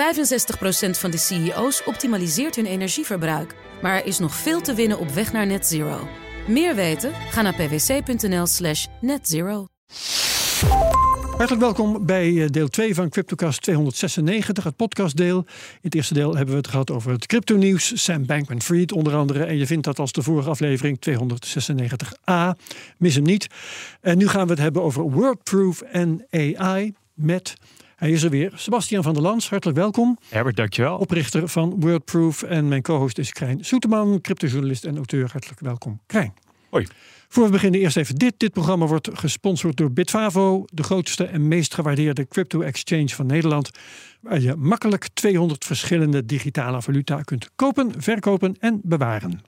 65% van de CEO's optimaliseert hun energieverbruik. Maar er is nog veel te winnen op weg naar net zero. Meer weten? Ga naar pwc.nl/netzero. Hartelijk welkom bij deel 2 van CryptoCast 296, het podcastdeel. In het eerste deel hebben we het gehad over het crypto-nieuws, Sam Bankman-Fried onder andere. En je vindt dat als de vorige aflevering 296a. Mis hem niet. En nu gaan we het hebben over Wordproof en AI met... Hij is er weer. Sebastiaan van der Lans, hartelijk welkom. Herbert, dankjewel. Oprichter van Wordproof. En mijn co-host is Krijn Soeteman, cryptojournalist en auteur. Hartelijk welkom, Krijn. Hoi. Voor we beginnen eerst even dit. Dit programma wordt gesponsord door Bitvavo, de grootste en meest gewaardeerde crypto-exchange van Nederland, waar je makkelijk 200 verschillende digitale valuta kunt kopen, verkopen en bewaren.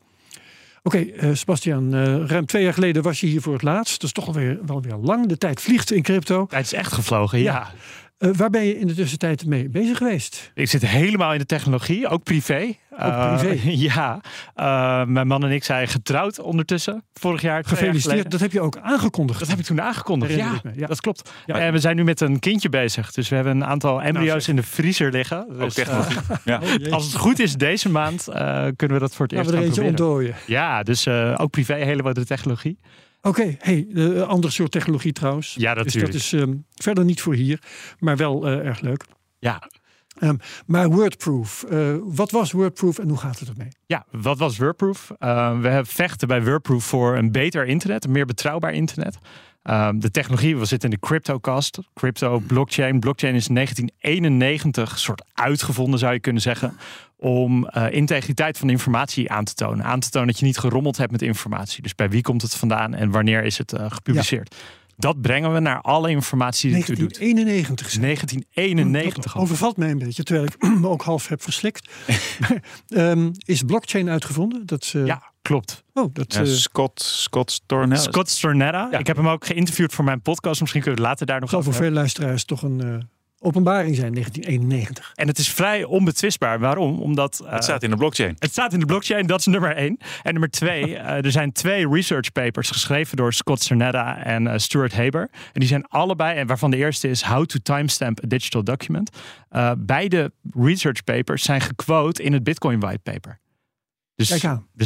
Oké, Sebastiaan, ruim 2 jaar geleden was je hier voor het laatst. Dat is toch wel weer lang. De tijd vliegt in crypto. Het is echt gevlogen, ja. Waar ben je in de tussentijd mee bezig geweest? Ik zit helemaal in de technologie, ook privé. Ja, mijn man en ik zijn getrouwd ondertussen. Vorig jaar. Gefeliciteerd, dat heb je ook aangekondigd. Dat heb ik toen aangekondigd, ja. Dat klopt. Ja. En we zijn nu met een kindje bezig. Dus we hebben een aantal embryo's in de vriezer liggen. Dus, ook technologie. Ja. Oh, als het goed is deze maand kunnen we dat voor het eerst gaan proberen. Ontdooien. Ja, dus ook privé helemaal de technologie. Oké, hey, ander soort technologie trouwens. Ja, natuurlijk. Dus dat is verder niet voor hier, maar wel erg leuk. Ja. Maar Wordproof, wat was Wordproof en hoe gaat het ermee? Ja, wat was Wordproof? We vechten bij Wordproof voor een beter internet, een meer betrouwbaar internet. De technologie, we zitten in de cryptocast, crypto, blockchain. Blockchain is in 1991 soort uitgevonden, zou je kunnen zeggen, om integriteit van informatie aan te tonen. Aan te tonen dat je niet gerommeld hebt met informatie. Dus bij wie komt het vandaan en wanneer is het gepubliceerd? Ja. Dat brengen we naar alle informatie die het doet. 1991. Dat overvalt mij een beetje, terwijl ik me ook half heb verslikt. Is blockchain uitgevonden? Dat, ja, klopt. Oh, dat, ja, Scott Stornetta. Scott Stornetta. Ja. Ik heb hem ook geïnterviewd voor mijn podcast. Misschien kunnen we later daar nog over hebben. Zal voor veel luisteraars toch een... openbaring zijn, 1991. En het is vrij onbetwistbaar. Waarom? Omdat... het staat in de blockchain. Het staat in de blockchain, dat is nummer 1. En nummer 2, er zijn 2 research papers geschreven door Scott Stornetta en Stuart Haber. En die zijn allebei, en waarvan de eerste is How to Timestamp a Digital Document. Beide research papers zijn gequote in het Bitcoin whitepaper. Dus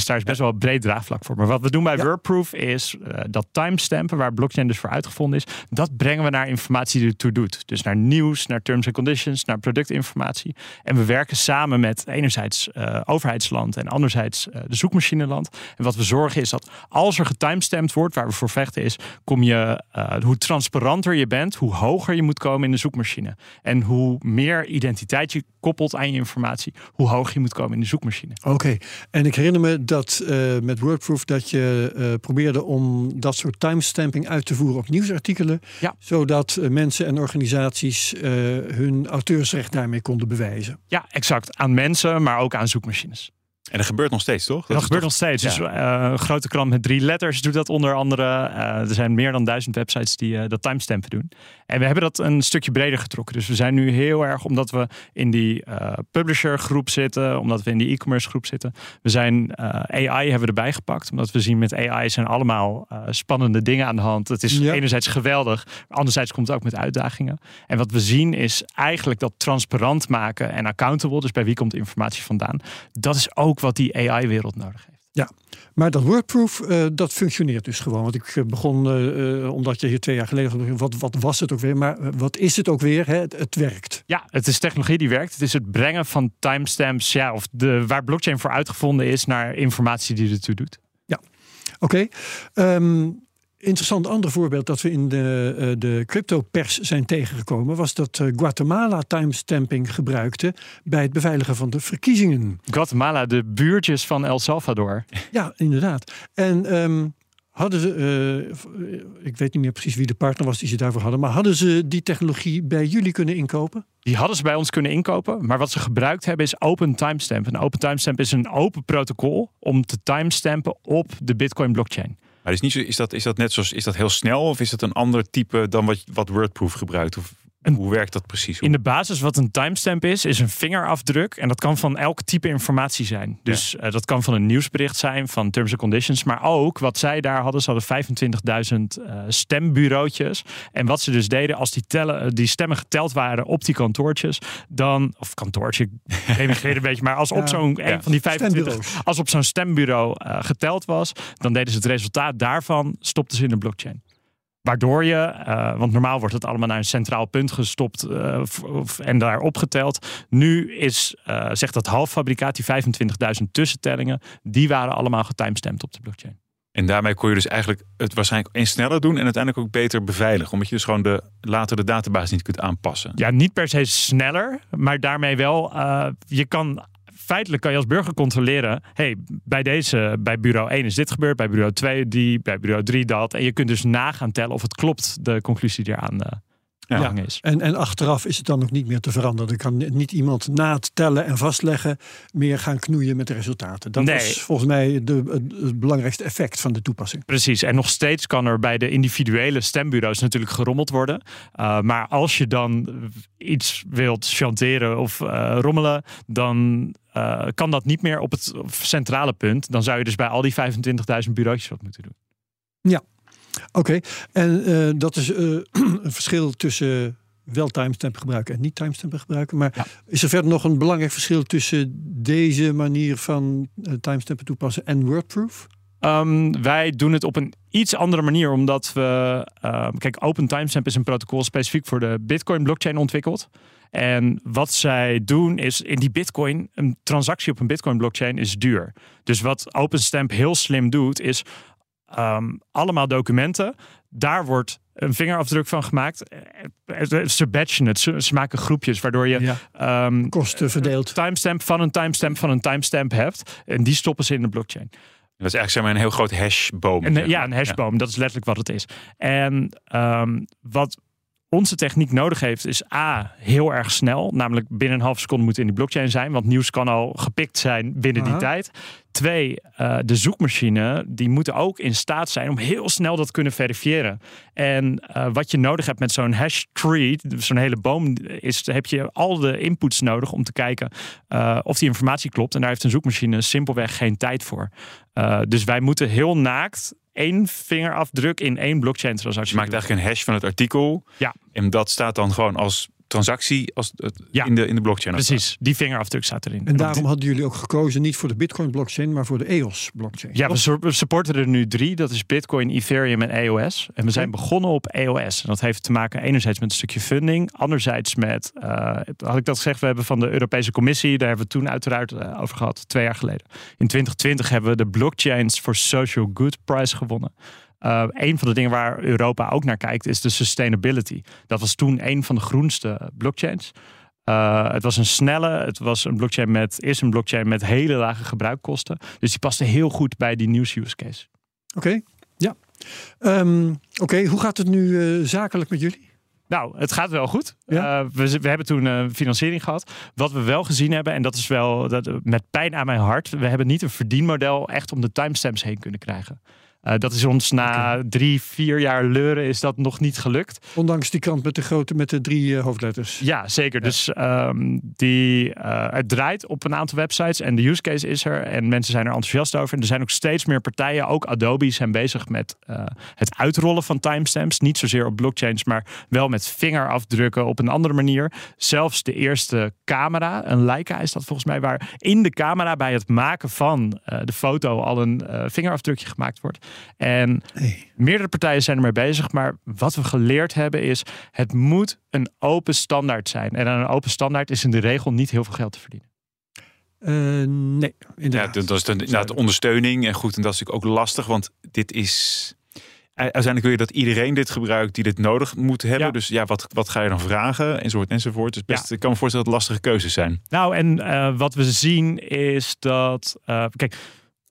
daar is best wel breed draagvlak voor. Maar wat we doen bij Wordproof is dat timestampen, waar blockchain dus voor uitgevonden is, dat brengen we naar informatie die ertoe doet. Dus naar nieuws, naar terms and conditions, naar productinformatie. En we werken samen met enerzijds overheidsland en anderzijds de zoekmachineland. En wat we zorgen is dat als er getimestampt wordt, waar we voor vechten is, kom je, hoe transparanter je bent, hoe hoger je moet komen in de zoekmachine. En hoe meer identiteit je koppelt aan je informatie, hoe hoger je moet komen in de zoekmachine. Oké. En ik herinner me dat met Wordproof dat je probeerde om dat soort timestamping uit te voeren op nieuwsartikelen. Ja. Zodat mensen en organisaties hun auteursrecht daarmee konden bewijzen. Ja, exact. Aan mensen, maar ook aan zoekmachines. En dat gebeurt nog steeds, toch? Dat gebeurt nog steeds. Ja. Dus grote krant met 3 letters doet dat onder andere. Er zijn meer dan 1000 websites die dat timestampen doen. En we hebben dat een stukje breder getrokken. Dus we zijn nu heel erg, omdat we in die publisher groep zitten, omdat we in die e-commerce groep zitten. We zijn AI hebben we erbij gepakt. Omdat we zien met AI zijn allemaal spannende dingen aan de hand. Het is enerzijds geweldig. Anderzijds komt het ook met uitdagingen. En wat we zien is eigenlijk dat transparant maken en accountable. Dus bij wie komt de informatie vandaan. Dat is ook wat die AI-wereld nodig heeft. Ja, maar dat Wordproof, dat functioneert dus gewoon. Want ik begon, omdat je hier 2 jaar geleden begon, wat was het ook weer? Maar wat is het ook weer? Hè? Het werkt. Ja, het is technologie die werkt. Het is het brengen van timestamps, of waar blockchain voor uitgevonden is, naar informatie die ertoe doet. Ja, oké. Interessant ander voorbeeld dat we in de crypto-pers zijn tegengekomen was dat Guatemala timestamping gebruikte bij het beveiligen van de verkiezingen. Guatemala, de buurtjes van El Salvador. Ja, inderdaad. En hadden ze, ik weet niet meer precies wie de partner was die ze daarvoor hadden, maar hadden ze die technologie bij jullie kunnen inkopen? Die hadden ze bij ons kunnen inkopen, maar wat ze gebruikt hebben is Open Timestamp. En Open Timestamp is een open protocol om te timestampen op de Bitcoin blockchain. Maar is dat heel snel of is dat een ander type dan wat Wordproof gebruikt? Of Hoe werkt dat precies? In de basis wat een timestamp is een vingerafdruk. En dat kan van elk type informatie zijn. Dus dat kan van een nieuwsbericht zijn, van terms and conditions. Maar ook wat zij daar hadden. Ze hadden 25.000 stembureautjes. En wat ze dus deden, als die stemmen geteld waren op die kantoortjes. Dan, of kantoortje, ik emigreer een beetje. Maar als op zo'n van die 25, als op zo'n stembureau geteld was. Dan deden ze het resultaat daarvan, stopten ze in de blockchain. Waardoor je, want normaal wordt het allemaal naar een centraal punt gestopt en daar opgeteld. Nu is, zegt dat halffabrikaat, die 25.000 tussentellingen, die waren allemaal getimestampt op de blockchain. En daarmee kon je dus eigenlijk het waarschijnlijk eens sneller doen en uiteindelijk ook beter beveiligen. Omdat je dus gewoon later de database niet kunt aanpassen. Ja, niet per se sneller, maar daarmee wel, je kan... Feitelijk kan je als burger controleren, bij bureau 1 is dit gebeurd, bij bureau 2 die, bij bureau 3 dat. En je kunt dus nagaan tellen of het klopt, de conclusie die eraan is. En achteraf is het dan ook niet meer te veranderen. Dan kan niet iemand na het tellen en vastleggen meer gaan knoeien met de resultaten. Dat is volgens mij het belangrijkste effect van de toepassing. Precies, en nog steeds kan er bij de individuele stembureaus natuurlijk gerommeld worden. Maar als je dan iets wilt chanteren of rommelen, dan... kan dat niet meer op het centrale punt. Dan zou je dus bij al die 25.000 bureautjes wat moeten doen. Ja, oké. En dat is een verschil tussen wel timestamp gebruiken en niet timestamp gebruiken. Maar is er verder nog een belangrijk verschil tussen deze manier van timestampen toepassen en Wordproof? Wij doen het op een iets andere manier, omdat we... Open Timestamp is een protocol specifiek voor de Bitcoin-blockchain ontwikkeld. En wat zij doen is, in die Bitcoin, een transactie op een Bitcoin-blockchain is duur. Dus wat OpenStamp heel slim doet, is allemaal documenten. Daar wordt een vingerafdruk van gemaakt. Ze batchen het, ze maken groepjes, waardoor je kosten verdeeld. Timestamp van een timestamp van een timestamp hebt. En die stoppen ze in de blockchain. Dat is eigenlijk een heel groot hashboom. Een hashboom. Ja. Dat is letterlijk wat het is. En wat onze techniek nodig heeft is A, heel erg snel. Namelijk binnen een half seconde moet in die blockchain zijn. Want nieuws kan al gepikt zijn binnen die tijd. 2, de zoekmachine, die moeten ook in staat zijn om heel snel dat kunnen verifiëren. En wat je nodig hebt met zo'n hash tree, zo'n hele boom, heb je al de inputs nodig om te kijken of die informatie klopt. En daar heeft een zoekmachine simpelweg geen tijd voor. Dus wij moeten heel naakt 1 vingerafdruk in 1 blockchain transactie. Je maakt eigenlijk een hash van het artikel. Ja. En dat staat dan gewoon als transactie in de blockchain. Precies, die vingerafdruk staat erin. En daarom hadden jullie ook gekozen niet voor de Bitcoin blockchain, maar voor de EOS blockchain. Ja, we supporten er nu 3. Dat is Bitcoin, Ethereum en EOS. En we zijn begonnen op EOS. En dat heeft te maken enerzijds met een stukje funding. Anderzijds met, had ik dat gezegd, we hebben van de Europese Commissie, daar hebben we toen uiteraard over gehad, 2 jaar geleden. In 2020 hebben we de Blockchains for Social Good Prize gewonnen. Een van de dingen waar Europa ook naar kijkt is de sustainability. Dat was toen een van de groenste blockchains. Het was een snelle, is een blockchain met hele lage gebruikkosten. Dus die paste heel goed bij die nieuws use case. Oké, ja. Oké, hoe gaat het nu zakelijk met jullie? Nou, het gaat wel goed. Ja? We hebben toen financiering gehad. Wat we wel gezien hebben, en dat is wel met pijn aan mijn hart. We hebben niet een verdienmodel echt om de timestamps heen kunnen krijgen. Dat is ons na 3-4 jaar leuren is dat nog niet gelukt. Ondanks die krant met de 3 hoofdletters. Ja, zeker. Ja. Dus het draait op een aantal websites en de use case is er. En mensen zijn er enthousiast over. En er zijn ook steeds meer partijen, ook Adobe, zijn bezig met het uitrollen van timestamps. Niet zozeer op blockchains, maar wel met vingerafdrukken op een andere manier. Zelfs de eerste camera, een Leica is dat volgens mij, waar in de camera bij het maken van de foto al een vingerafdrukje gemaakt wordt. En meerdere partijen zijn ermee bezig. Maar wat we geleerd hebben is, het moet een open standaard zijn. En aan een open standaard is in de regel niet heel veel geld te verdienen. Nee, inderdaad. Ja, dat is de ondersteuning. En goed, en dat is natuurlijk ook lastig. Want dit is... Uiteindelijk wil je dat iedereen dit gebruikt die dit nodig moet hebben. Ja. Dus ja, wat ga je dan vragen? Enzovoort. Dus best, ik kan me voorstellen dat het lastige keuzes zijn. Nou, en wat we zien is dat...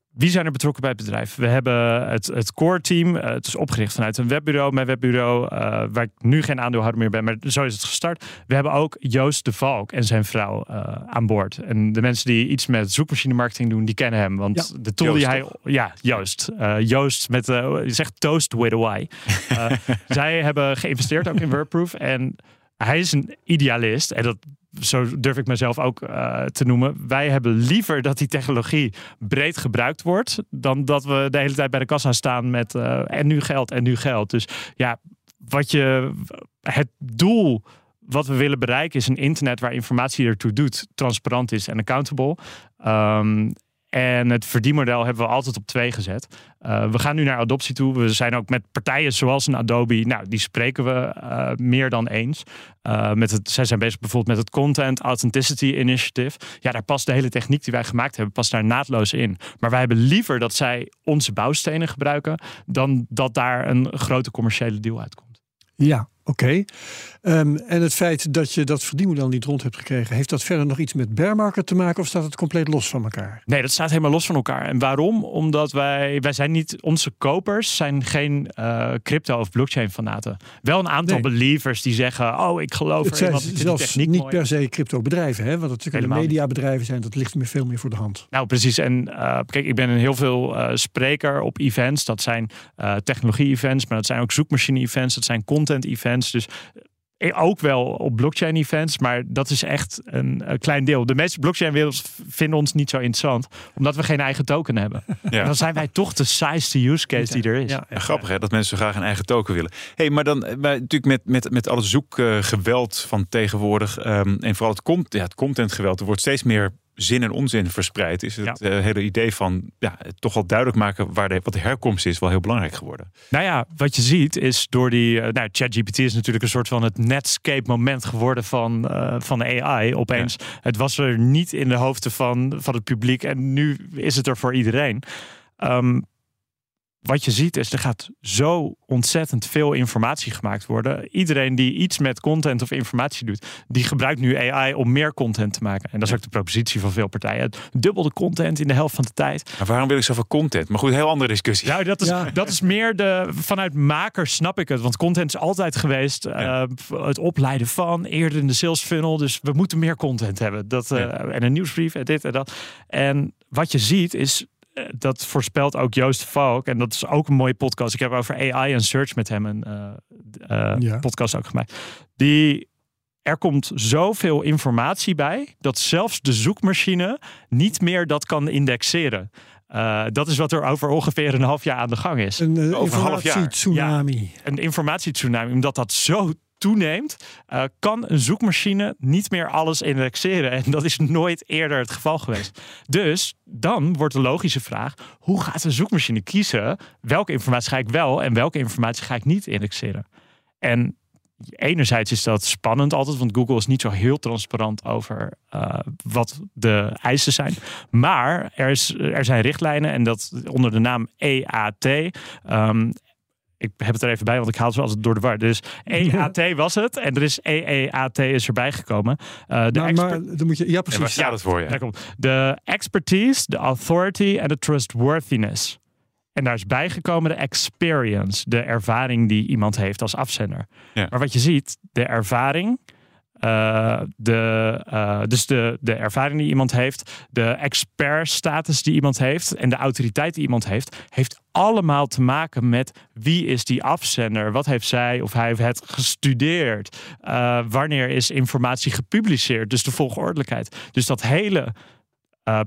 Wie zijn er betrokken bij het bedrijf? We hebben het core team. Het is opgericht vanuit een webbureau. Mijn webbureau, waar ik nu geen aandeelhouder meer ben. Maar zo is het gestart. We hebben ook Joost de Valk en zijn vrouw aan boord. En de mensen die iets met zoekmachine marketing doen, die kennen hem. Want de tool Joost, die hij... Toch? Ja, Joost. Joost met... je zegt toast with a Y. Zij hebben geïnvesteerd ook in Wordproof. En... Hij is een idealist en dat... Zo durf ik mezelf ook te noemen. Wij hebben liever dat die technologie breed gebruikt wordt, dan dat we de hele tijd bij de kassa staan met en nu geld, en nu geld. Dus ja, het doel wat we willen bereiken is een internet waar informatie ertoe doet, transparant is en accountable. En het verdienmodel hebben we altijd op 2 gezet. We gaan nu naar adoptie toe. We zijn ook met partijen zoals een Adobe. Nou, die spreken we meer dan eens. Zij zijn bezig bijvoorbeeld met het Content Authenticity Initiative. Ja, daar past de hele techniek die wij gemaakt hebben, past daar naadloos in. Maar wij hebben liever dat zij onze bouwstenen gebruiken, dan dat daar een grote commerciële deal uitkomt. Ja, oké. En het feit dat je dat verdienmodel niet rond hebt gekregen, heeft dat verder nog iets met bear market te maken of staat het compleet los van elkaar? Nee, dat staat helemaal los van elkaar. En waarom? Omdat wij zijn niet, onze kopers zijn geen crypto- of blockchain-fanaten. Wel een aantal believers die zeggen, oh, ik geloof het erin. Het zijn zelfs niet per se crypto-bedrijven, hè? Want het kunnen mediabedrijven zijn, dat ligt veel meer voor de hand. Nou, precies. En kijk, ik ben een heel veel spreker op events. Dat zijn technologie-events, maar dat zijn ook zoekmachine-events, dat zijn content-events. Dus ook wel op blockchain-events, maar dat is echt een klein deel. De meeste blockchain-wereld vinden ons niet zo interessant, omdat we geen eigen token hebben. Ja. Dan zijn wij toch de saaiste use case die er is. Ja. Ja. Grappig, hè, dat mensen zo graag een eigen token willen. Hey, maar dan natuurlijk met alle zoekgeweld van tegenwoordig en vooral het contentgeweld, er wordt steeds meer zin en onzin verspreid. Is het hele idee van toch wel duidelijk maken wat de herkomst is wel heel belangrijk geworden. Nou ja, wat je ziet is door die... ChatGPT is natuurlijk een soort van het Netscape moment geworden van AI opeens. Ja. Het was er niet in de hoofden van het publiek en nu is het er voor iedereen. Wat je ziet is, er gaat zo ontzettend veel informatie gemaakt worden. Iedereen die iets met content of informatie doet, die gebruikt nu AI om meer content te maken. En dat is ook de propositie van veel partijen. Dubbel de content in de helft van de tijd. Maar waarom wil ik zoveel content? Maar goed, heel andere discussie. Nou, dat is meer vanuit makers snap ik het. Want content is altijd geweest het opleiden van, eerder in de sales funnel. Dus we moeten meer content hebben. En een nieuwsbrief en dit en dat. En wat je ziet is, dat voorspelt ook Joost de Valk. En dat is ook een mooie podcast. Ik heb over AI en search met hem een podcast ook gemaakt. Er komt zoveel informatie bij, dat zelfs de zoekmachine niet meer dat kan indexeren. Dat is wat er over ongeveer een half jaar aan de gang is. Een informatietsunami. Omdat dat zo toeneemt, kan een zoekmachine niet meer alles indexeren. En dat is nooit eerder het geval geweest. Dus dan wordt de logische vraag, hoe gaat een zoekmachine kiezen? Welke informatie ga ik wel en welke informatie ga ik niet indexeren? En enerzijds is dat spannend altijd, want Google is niet zo heel transparant over wat de eisen zijn. Maar er zijn richtlijnen en dat onder de naam E-E-A-T... Ik heb het er even bij, want ik haal ze altijd door de war. Dus E-E-A-T was het. En er is E-E-A-T is erbij gekomen. Dan moet je... Ja, precies. Ja, dat voor je. Daar komt de expertise, de authority en de trustworthiness. En daar is bijgekomen de experience. De ervaring die iemand heeft als afzender. Ja. Maar wat je ziet, de ervaring... Dus de ervaring die iemand heeft, de expertstatus die iemand heeft en de autoriteit die iemand heeft, heeft allemaal te maken met wie is die afzender, wat heeft zij of hij of het gestudeerd, wanneer is informatie gepubliceerd, dus de volgordelijkheid. Dus dat hele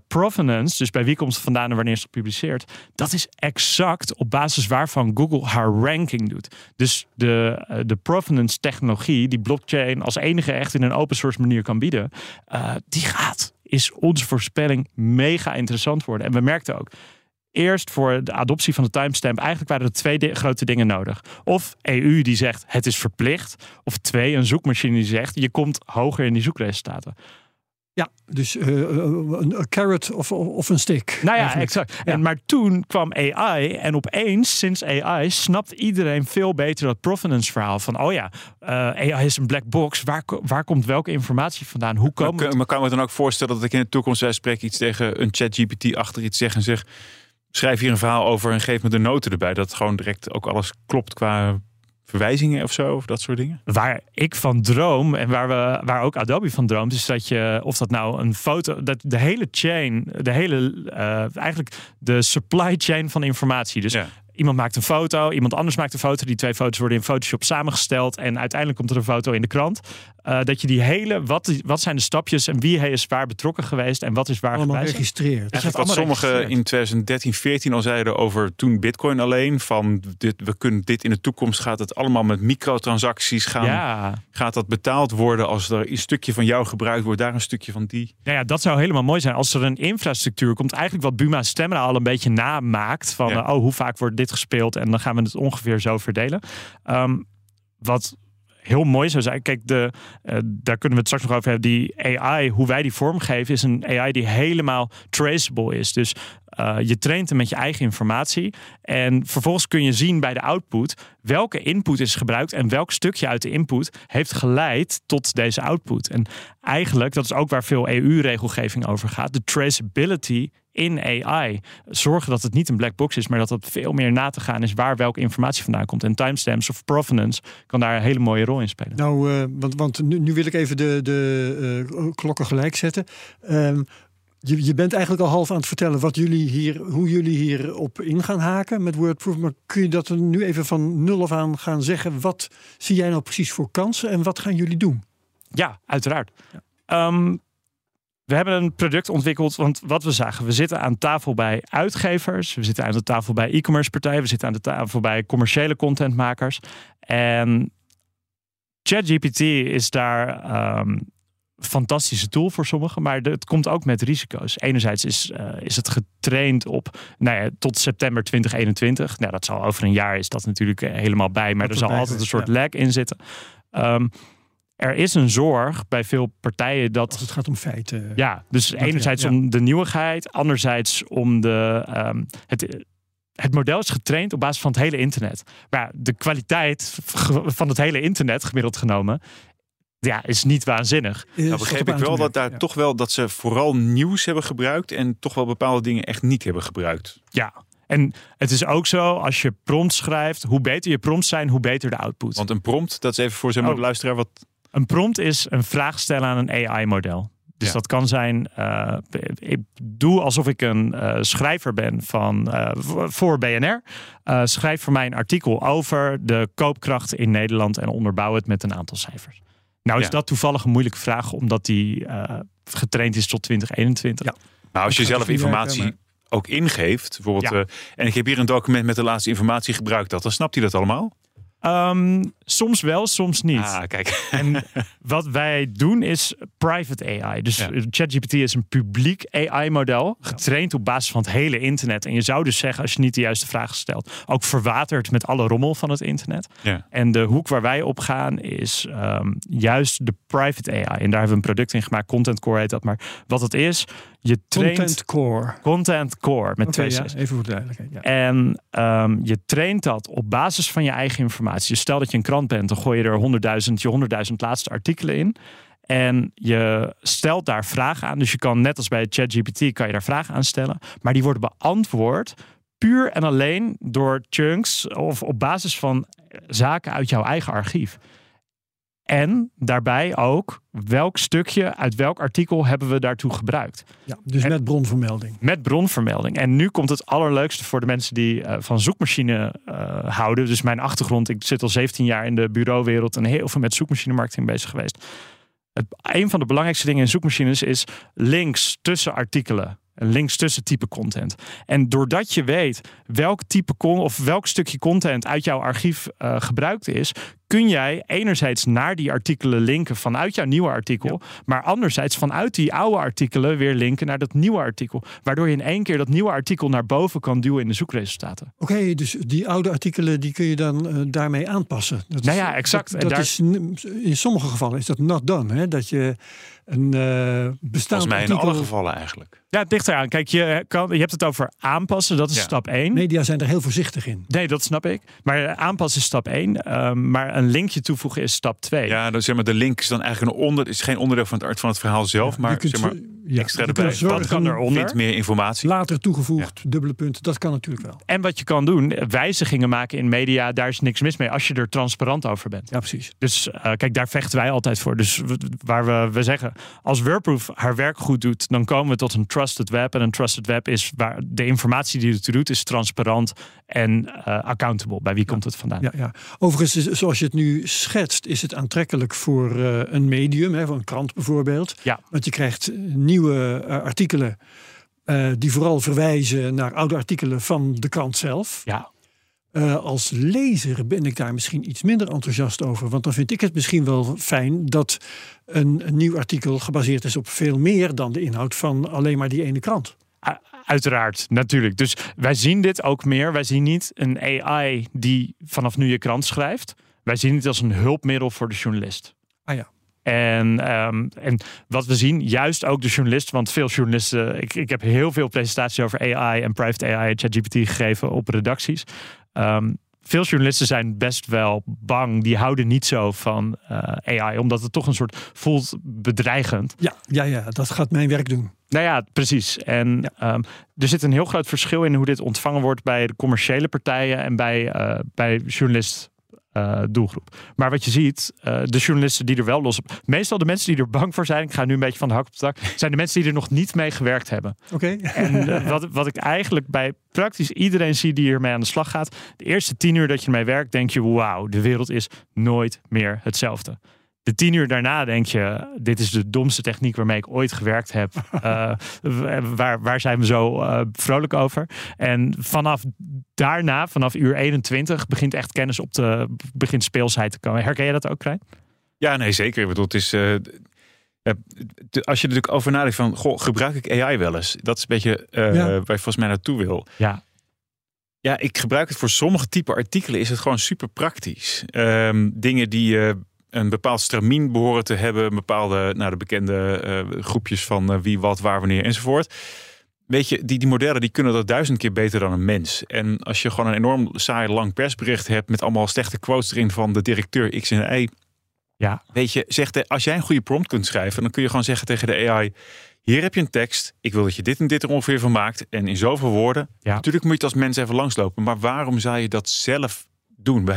provenance, dus bij wie komt het vandaan en wanneer is het gepubliceerd, dat is exact op basis waarvan Google haar ranking doet. Dus de provenance technologie die blockchain als enige echt in een open source manier kan bieden, is onze voorspelling mega interessant worden. En we merkten ook, eerst voor de adoptie van de timestamp, eigenlijk waren er 2 grote dingen nodig. Of EU die zegt het is verplicht, of 2 een zoekmachine die zegt je komt hoger in die zoekresultaten. Ja, dus een carrot of een stick. Nou ja, exact. Ja. Maar toen kwam AI en opeens, sinds AI, snapt iedereen veel beter dat provenance verhaal. Van, AI is een black box. Waar komt welke informatie vandaan? Hoe komen we... Maar kan ik me dan ook voorstellen dat ik in de toekomst, wij spreken iets tegen een ChatGPT achter iets zeg en zeg, schrijf hier een verhaal over en geef me de noten erbij. Dat gewoon direct ook alles klopt qua verwijzingen of zo, of dat soort dingen? Waar ik van droom en waar ook Adobe van droomt, is dat je, of dat nou een foto, dat de hele chain, eigenlijk de supply chain van informatie. Dus Iemand maakt een foto, iemand anders maakt een foto. Die twee foto's worden in Photoshop samengesteld. En uiteindelijk komt er een foto in de krant. Dat je die hele, wat zijn de stapjes en wie is waar betrokken geweest en wat is waar allemaal geregistreerd. Eigenlijk wat sommigen in 2013, 14 al zeiden over toen Bitcoin alleen. Van we kunnen dit in de toekomst, gaat het allemaal met microtransacties gaan. Ja. Gaat dat betaald worden als er een stukje van jou gebruikt wordt, daar een stukje van die. Nou ja, dat zou helemaal mooi zijn als er een infrastructuur komt. Eigenlijk wat Buma Stemra al een beetje namaakt. Van ja. Hoe vaak wordt dit gespeeld en dan gaan we het ongeveer zo verdelen. Wat heel mooi zou zijn. Kijk, daar kunnen we het straks nog over hebben. Die AI, hoe wij die vormgeven, is een AI die helemaal traceable is. Dus je traint hem met je eigen informatie. En vervolgens kun je zien bij de output welke input is gebruikt en welk stukje uit de input heeft geleid tot deze output. En eigenlijk, dat is ook waar veel EU-regelgeving over gaat. De traceability in AI. Zorgen dat het niet een black box is, maar dat het veel meer na te gaan is waar welke informatie vandaan komt. En timestamps of provenance kan daar een hele mooie rol in spelen. Nou, want nu wil ik even de klokken gelijk zetten. Je bent eigenlijk al half aan het vertellen hoe jullie hierop in gaan haken met Wordproof. Maar kun je dat er nu even van nul af aan gaan zeggen? Wat zie jij nou precies voor kansen en wat gaan jullie doen? Ja, uiteraard. Ja. We hebben een product ontwikkeld, want wat we zagen, we zitten aan tafel bij uitgevers, we zitten aan de tafel bij e-commerce partijen, we zitten aan de tafel bij commerciële contentmakers. En ChatGPT is daar fantastische tool voor sommigen, maar het komt ook met risico's. Enerzijds is het getraind op tot september 2021. Nou, dat zal over een jaar is dat natuurlijk helemaal bij, maar er zal altijd een soort lag in zitten. Er is een zorg bij veel partijen dat... Als het gaat om feiten. Ja, dus enerzijds om de nieuwigheid. Anderzijds om de... Het model is getraind op basis van het hele internet. Maar de kwaliteit van het hele internet, gemiddeld genomen... Ja, is niet waanzinnig. Nou begreep ik wel dat daar toch wel... dat ze vooral nieuws hebben gebruikt... en toch wel bepaalde dingen echt niet hebben gebruikt. Ja. En het is ook zo, als je prompts schrijft... hoe beter je prompts zijn, hoe beter de output. Want een prompt, dat is even voor zijn luisteraar... wat. Een prompt is een vraag stellen aan een AI-model. Dus dat kan zijn... ik doe alsof ik een schrijver ben voor BNR. Schrijf voor mij een artikel over de koopkracht in Nederland... en onderbouw het met een aantal cijfers. Nou is dat toevallig een moeilijke vraag... omdat die getraind is tot 2021. Ja. Maar als je zelf informatie ook ingeeft... bijvoorbeeld, en ik heb hier een document met de laatste informatie gebruikt... dan snapt hij dat allemaal? Soms wel, soms niet. Kijk. En wat wij doen is private AI. Dus ChatGPT is een publiek AI-model, getraind op basis van het hele internet. En je zou dus zeggen, als je niet de juiste vragen stelt, ook verwaterd met alle rommel van het internet. Ja. En de hoek waar wij op gaan is juist de private AI. En daar hebben we een product in gemaakt. Content Core heet dat. Maar wat het is, je traint... Content Core, met twee C's. Even voor duidelijkheid. Ja. En je traint dat op basis van je eigen informatie. Dus stel dat je een krant bent, dan gooi je er 100.000 laatste artikelen in. En je stelt daar vragen aan. Dus je kan, net als bij ChatGPT, kan je daar vragen aan stellen. Maar die worden beantwoord puur en alleen door chunks of op basis van zaken uit jouw eigen archief. En daarbij ook welk stukje uit welk artikel hebben we daartoe gebruikt. Ja, dus met bronvermelding. En nu komt het allerleukste voor de mensen die van zoekmachine houden. Dus mijn achtergrond, ik zit al 17 jaar in de bureauwereld... en heel veel met zoekmachinemarketing bezig geweest. Een van de belangrijkste dingen in zoekmachines is links tussen artikelen. Links tussen type content. En doordat je weet welk type of welk stukje content uit jouw archief gebruikt is, kun jij enerzijds naar die artikelen linken vanuit jouw nieuwe artikel, maar anderzijds vanuit die oude artikelen weer linken naar dat nieuwe artikel. Waardoor je in één keer dat nieuwe artikel naar boven kan duwen in de zoekresultaten. Oké, dus die oude artikelen die kun je dan daarmee aanpassen. Exact. In sommige gevallen is dat not done. Hè? Dat je een bestaand artikel... in alle gevallen eigenlijk. Ja, het ligt eraan. Kijk, je hebt het over aanpassen. Dat is stap 1. Media zijn er heel voorzichtig in. Nee, dat snap ik. Maar aanpassen is stap 1. Maar een linkje toevoegen is stap 2. Ja, dan zeg maar, de link is dan eigenlijk is geen onderdeel van het verhaal zelf. Ja, maar, je kunt, extra erbij. Wat kan eronder? Vindt meer informatie. Later toegevoegd, dubbele punt. Dat kan natuurlijk wel. En wat je kan doen, wijzigingen maken in media, daar is niks mis mee als je er transparant over bent. Ja, precies. Dus kijk, daar vechten wij altijd voor. Dus we zeggen, als Wordproof haar werk goed doet, dan komen we tot een Trusted Web. En een Trusted Web is waar de informatie die het doet, is transparant en accountable. Bij wie komt het vandaan? Ja, ja. Overigens, zoals je het nu schetst, is het aantrekkelijk voor een medium, hè, voor een krant bijvoorbeeld. Ja. Want je krijgt nieuwe artikelen die vooral verwijzen naar oude artikelen van de krant zelf. Ja. Als lezer ben ik daar misschien iets minder enthousiast over. Want dan vind ik het misschien wel fijn dat een nieuw artikel gebaseerd is op veel meer dan de inhoud van alleen maar die ene krant. Uiteraard, natuurlijk. Dus wij zien dit ook meer. Wij zien niet een AI die vanaf nu je krant schrijft. Wij zien het als een hulpmiddel voor de journalist. Ah ja. En wat we zien, juist ook de journalist, want veel journalisten... Ik heb heel veel presentaties over AI en private AI en ChatGPT gegeven op redacties. Veel journalisten zijn best wel bang. Die houden niet zo van AI, omdat het toch een soort voelt bedreigend. Ja, dat gaat mijn werk doen. Nou ja, precies. En er zit een heel groot verschil in hoe dit ontvangen wordt bij de commerciële partijen en bij journalisten. Doelgroep. Maar wat je ziet, de journalisten die er wel los op... Meestal de mensen die er bang voor zijn, ik ga nu een beetje van de hak op de tak, zijn de mensen die er nog niet mee gewerkt hebben. Oké. En wat ik eigenlijk bij praktisch iedereen zie die hiermee aan de slag gaat, de eerste 10 uur dat je ermee werkt, denk je, wauw, de wereld is nooit meer hetzelfde. De 10 uur daarna denk je, dit is de domste techniek waarmee ik ooit gewerkt heb. Waar zijn we zo vrolijk over? En vanaf uur 21, begint echt kennis begint speelsheid te komen. Herken je dat ook, Krijn? Ja, nee, zeker. Ik bedoel, het is, als je natuurlijk over nadenkt van, goh, gebruik ik AI wel eens? Dat is een beetje waar je volgens mij naartoe wil. Ja. Ja, ik gebruik het voor sommige type artikelen. Is het gewoon super praktisch. Dingen die... een bepaald stramien behoren te hebben. Bepaalde, de bekende groepjes van wie, wat, waar, wanneer enzovoort. Weet je, die modellen die kunnen dat 1000 keer beter dan een mens. En als je gewoon een enorm saai lang persbericht hebt met allemaal slechte quotes erin van de directeur X en Y. Ja. Weet je, als jij een goede prompt kunt schrijven, dan kun je gewoon zeggen tegen de AI... Hier heb je een tekst. Ik wil dat je dit en dit er ongeveer van maakt. En in zoveel woorden. Ja. Natuurlijk moet je het als mens even langslopen. Maar waarom zou je dat zelf doen?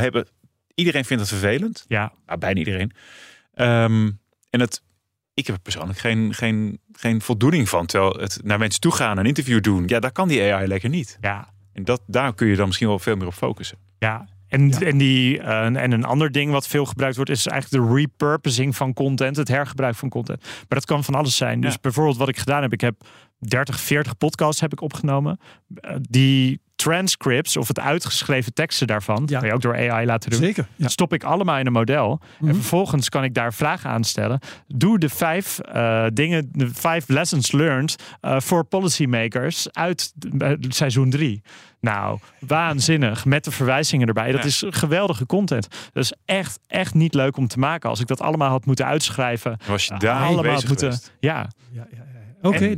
Iedereen vindt het vervelend. Ja. Nou, bijna iedereen. Ik heb er persoonlijk geen voldoening van. Terwijl het naar mensen toe gaan, een interview doen. Ja, daar kan die AI lekker niet. Ja. En daar kun je dan misschien wel veel meer op focussen. Ja. En een ander ding wat veel gebruikt wordt, is eigenlijk de repurposing van content. Het hergebruik van content. Maar dat kan van alles zijn. Dus bijvoorbeeld wat ik gedaan heb. Ik heb 40 podcasts heb ik opgenomen. Die transcripts of het uitgeschreven teksten daarvan. Ja. Kan je ook door AI laten doen. Zeker. Ja. Stop ik allemaal in een model. Mm-hmm. En vervolgens kan ik daar vragen aan stellen. Doe de 5 lessons learned voor policymakers uit seizoen 3. Nou, waanzinnig. Met de verwijzingen erbij. Dat is geweldige content. Dat is echt, echt niet leuk om te maken. Als ik dat allemaal had moeten uitschrijven. Was je daar allemaal bezig geweest? Ja. Oké,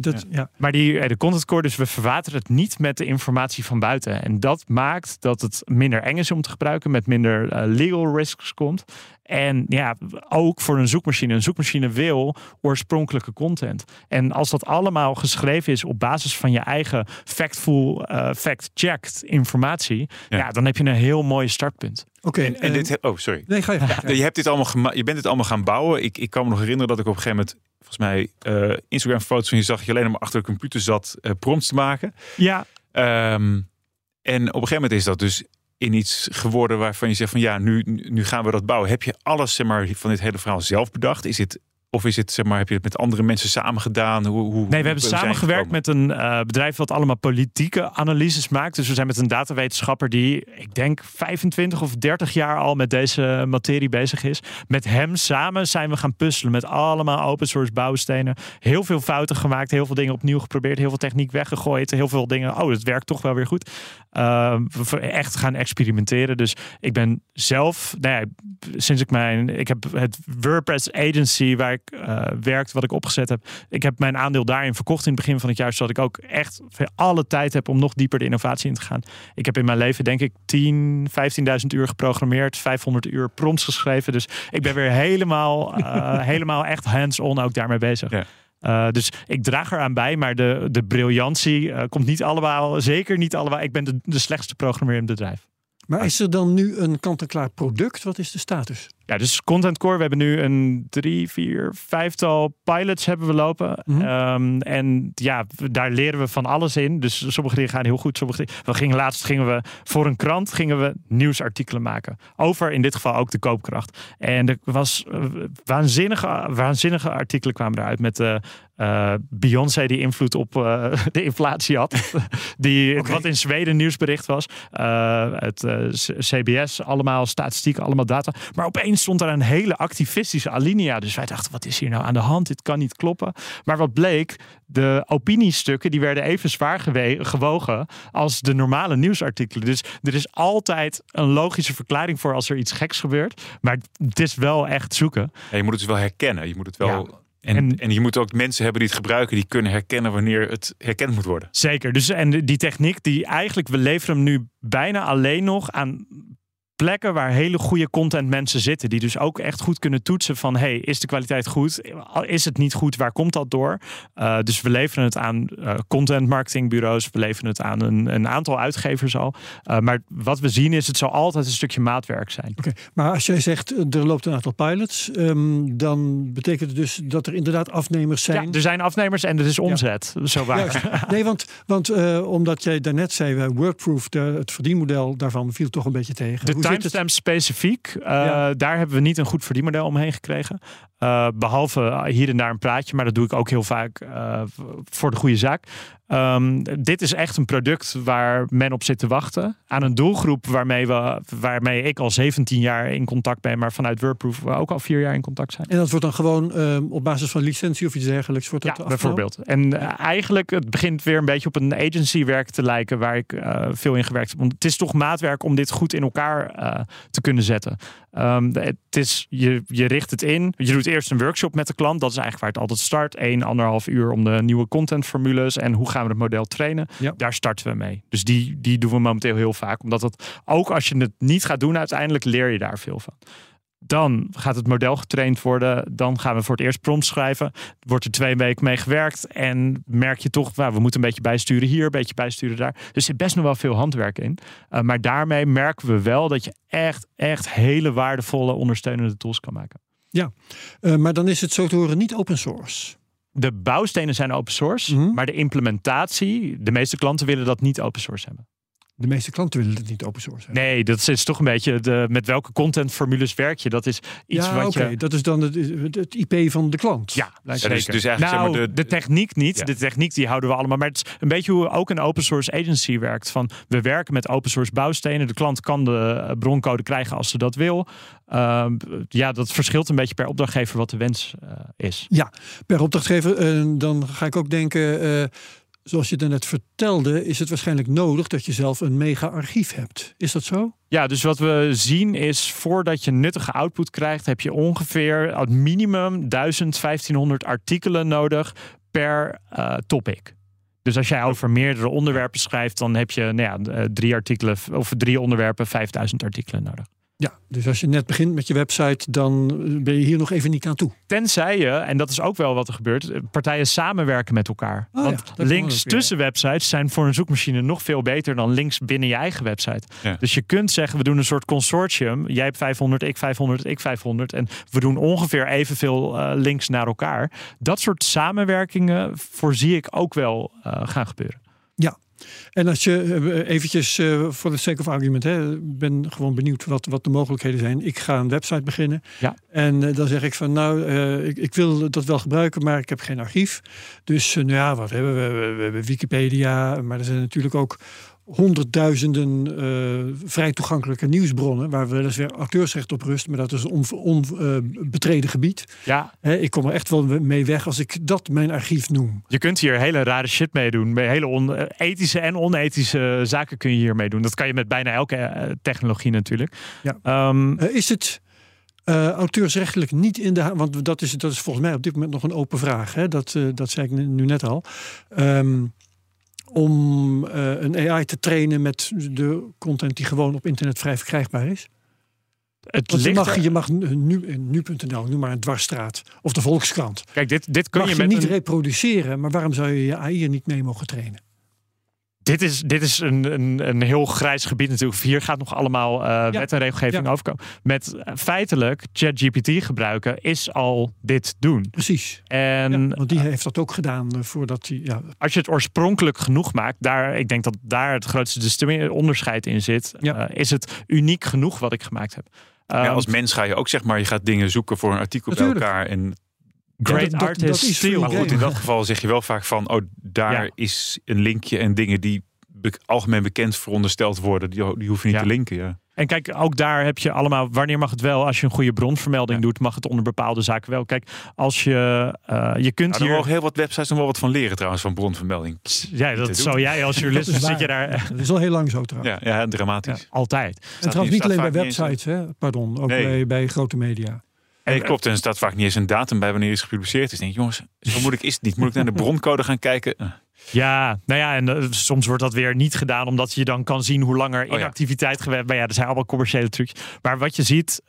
maar de Content Core, dus we verwateren het niet met de informatie van buiten. En dat maakt dat het minder eng is om te gebruiken, met minder legal risks komt. En ja, ook voor een zoekmachine. Een zoekmachine wil oorspronkelijke content. En als dat allemaal geschreven is op basis van je eigen factful, fact-checked informatie, dan heb je een heel mooi startpunt. Oké. En dit... Oh, sorry. Nee, ga je. Ja. Je bent dit allemaal gaan bouwen. Ik kan me nog herinneren dat ik op een gegeven moment, volgens mij, Instagram-foto's van je zag je alleen maar achter de computer zat prompts te maken. Ja. En op een gegeven moment is dat dus in iets geworden waarvan je zegt van nu gaan we dat bouwen. Heb je alles van dit hele verhaal zelf bedacht? Heb je het met andere mensen samen gedaan? Nee, we hebben samengewerkt met een bedrijf wat allemaal politieke analyses maakt. Dus we zijn met een datawetenschapper die, ik denk, 25 of 30 jaar al met deze materie bezig is. Met hem samen zijn we gaan puzzelen met allemaal open source bouwstenen. Heel veel fouten gemaakt, heel veel dingen opnieuw geprobeerd, heel veel techniek weggegooid, heel veel dingen. Oh, dat werkt toch wel weer goed. We echt gaan experimenteren. Dus ik ben zelf, sinds ik heb het WordPress Agency waar ik werkte, wat ik opgezet heb. Ik heb mijn aandeel daarin verkocht in het begin van het jaar, zodat ik ook echt alle tijd heb om nog dieper de innovatie in te gaan. Ik heb in mijn leven denk ik 15.000 uur geprogrammeerd, 500 uur prompts geschreven. Dus ik ben weer helemaal echt hands-on ook daarmee bezig. Ja. Dus ik draag eraan bij, maar de briljantie komt niet allemaal, zeker niet allemaal. Ik ben de slechtste programmeur in het bedrijf. Maar is er dan nu een kant-en-klaar product? Wat is de status? Ja, dus Content Core. We hebben nu een 3, 4, 5-tal pilots hebben we lopen. Mm-hmm. En ja, daar leren we van alles in. Dus sommige dingen gaan heel goed. Laatst gingen we voor een krant nieuwsartikelen maken. Over in dit geval ook de koopkracht. En er was waanzinnige artikelen kwamen eruit met... Beyoncé die invloed op de inflatie had. Wat in Zweden nieuwsbericht was. CBS, allemaal statistieken, allemaal data. Maar opeens stond daar een hele activistische alinea. Dus wij dachten, wat is hier nou aan de hand? Dit kan niet kloppen. Maar wat bleek, de opiniestukken die werden even zwaar gewogen als de normale nieuwsartikelen. Dus er is altijd een logische verklaring voor als er iets geks gebeurt. Maar het is wel echt zoeken. Ja, je moet het wel herkennen. Je moet het wel... Ja. En je moet ook mensen hebben die het gebruiken, die kunnen herkennen wanneer het herkend moet worden. Zeker. Dus, en die techniek, die eigenlijk, we leveren hem nu bijna alleen nog aan plekken waar hele goede content mensen zitten. Die dus ook echt goed kunnen toetsen van, is de kwaliteit goed? Is het niet goed? Waar komt dat door? Dus we leveren het aan content marketingbureaus. We leveren het aan een aantal uitgevers al. Maar wat we zien is, het zal altijd een stukje maatwerk zijn. Oké, maar als jij zegt, er loopt een aantal pilots. Dan betekent het dus dat er inderdaad afnemers zijn. Ja, er zijn afnemers en er is omzet. Ja. Zo waar. Nee, want omdat jij daarnet zei, Wordproof, het verdienmodel daarvan viel toch een beetje tegen. Timestamp specifiek, daar hebben we niet een goed verdienmodel omheen gekregen. Behalve hier en daar een praatje, maar dat doe ik ook heel vaak voor de goede zaak. Dit is echt een product waar men op zit te wachten. Aan een doelgroep waarmee ik al 17 jaar in contact ben, maar vanuit Wordproof ook al 4 jaar in contact zijn. En dat wordt dan gewoon op basis van licentie of iets dergelijks? Wordt dat bijvoorbeeld. En eigenlijk, het begint weer een beetje op een agencywerk te lijken waar ik veel in gewerkt heb. Want het is toch maatwerk om dit goed in elkaar te kunnen zetten. Je richt het in. Je doet eerst een workshop met de klant. Dat is eigenlijk waar het altijd start. 1,5 uur om de nieuwe contentformules en hoe gaan we het model trainen. Ja. Daar starten we mee. Dus die doen we momenteel heel vaak. Omdat dat ook als je het niet gaat doen, uiteindelijk leer je daar veel van. Dan gaat het model getraind worden. Dan gaan we voor het eerst prompts schrijven. Wordt er 2 weken mee gewerkt. En merk je toch, we moeten een beetje bijsturen hier, een beetje bijsturen daar. Dus er zit best nog wel veel handwerk in. Maar daarmee merken we wel dat je echt hele waardevolle ondersteunende tools kan maken. Ja, maar dan is het zo te horen niet open source. De bouwstenen zijn open source, maar de implementatie, de meeste klanten willen dat niet open source hebben. De meeste klanten willen het niet open source hebben. Nee, dat is toch een beetje met welke contentformules werk je. Dat is iets wat je... Dat is dan het IP van de klant. Ja, zeker. Dus eigenlijk de techniek niet. Ja. De techniek die houden we allemaal. Maar het is een beetje hoe ook een open source agency werkt. Van, we werken met open source bouwstenen. De klant kan de broncode krijgen als ze dat wil. Dat verschilt een beetje per opdrachtgever wat de wens is. Ja, per opdrachtgever. Dan ga ik ook denken... Zoals je het net vertelde, is het waarschijnlijk nodig dat je zelf een mega-archief hebt. Is dat zo? Ja, dus wat we zien is, voordat je nuttige output krijgt, heb je ongeveer het minimum 1500 artikelen nodig per topic. Dus als jij over meerdere onderwerpen schrijft, dan heb je 3 onderwerpen, 5000 artikelen nodig. Ja, dus als je net begint met je website, dan ben je hier nog even niet aan toe. Tenzij je, en dat is ook wel wat er gebeurt, partijen samenwerken met elkaar. Links tussen websites zijn voor een zoekmachine nog veel beter dan links binnen je eigen website. Ja. Dus je kunt zeggen, we doen een soort consortium. Jij hebt 500, ik 500, ik 500. En we doen ongeveer evenveel links naar elkaar. Dat soort samenwerkingen voorzie ik ook wel gaan gebeuren. Ja. En als je eventjes, voor de sake of argument, ben gewoon benieuwd wat de mogelijkheden zijn. Ik ga een website beginnen en dan zeg ik van ik wil dat wel gebruiken, maar ik heb geen archief. Dus wat hebben we? We hebben Wikipedia, maar er zijn natuurlijk ook honderdduizenden vrij toegankelijke nieuwsbronnen, waar weliswaar auteursrecht op rust, maar dat is een onbetreden gebied. Ja. Ik kom er echt wel mee weg als ik dat mijn archief noem. Je kunt hier hele rare shit mee doen. Hele ethische en onethische zaken kun je hiermee doen. Dat kan je met bijna elke technologie natuurlijk. Ja. Is het auteursrechtelijk niet in de hand? Want dat is volgens mij op dit moment nog een open vraag. Hè? Dat zei ik nu net al. Om een AI te trainen met de content die gewoon op internet vrij verkrijgbaar is? Je mag nu.nl, noem maar een dwarsstraat. Of de Volkskrant. Kijk, dit kun je niet reproduceren. Maar waarom zou je je AI er niet mee mogen trainen? Dit is een heel grijs gebied natuurlijk. Hier gaat nog allemaal wet en regelgeving overkomen. Met feitelijk ChatGPT gebruiken is al dit doen. Precies. En, want die heeft dat ook gedaan voordat hij... Ja. Als je het oorspronkelijk genoeg maakt, ik denk dat daar het grootste onderscheid in zit. Ja. Is het uniek genoeg wat ik gemaakt heb. Als mens ga je ook, zeg maar, je gaat dingen zoeken voor een artikel natuurlijk. Bij elkaar en... Great artist is veel. Maar goed, in dat geval zeg je wel vaak van... daar is een linkje en dingen die algemeen bekend verondersteld worden. Die hoef je niet te linken, ja. En kijk, ook daar heb je allemaal... Wanneer mag het wel? Als je een goede bronvermelding doet... mag het onder bepaalde zaken wel. Kijk, als je... je kunt hier... Er mogen heel wat websites nog wel wat van leren trouwens... van bronvermelding. Ja, dat zou jij als journalist... zit je daar... Dat is al heel lang zo trouwens. Ja, dramatisch. Ja, altijd. En trouwens niet alleen bij websites, hè? Pardon. Ook bij grote media. Nee, klopt. En er staat vaak niet eens een datum bij wanneer iets gepubliceerd is. Denk je, jongens, zo moeilijk is het niet. Moet ik naar de broncode gaan kijken? Ja, nou ja, en soms wordt dat weer niet gedaan... omdat je dan kan zien hoe langer inactiviteit gewerkt... Maar er zijn allemaal commerciële trucjes. Maar wat je ziet,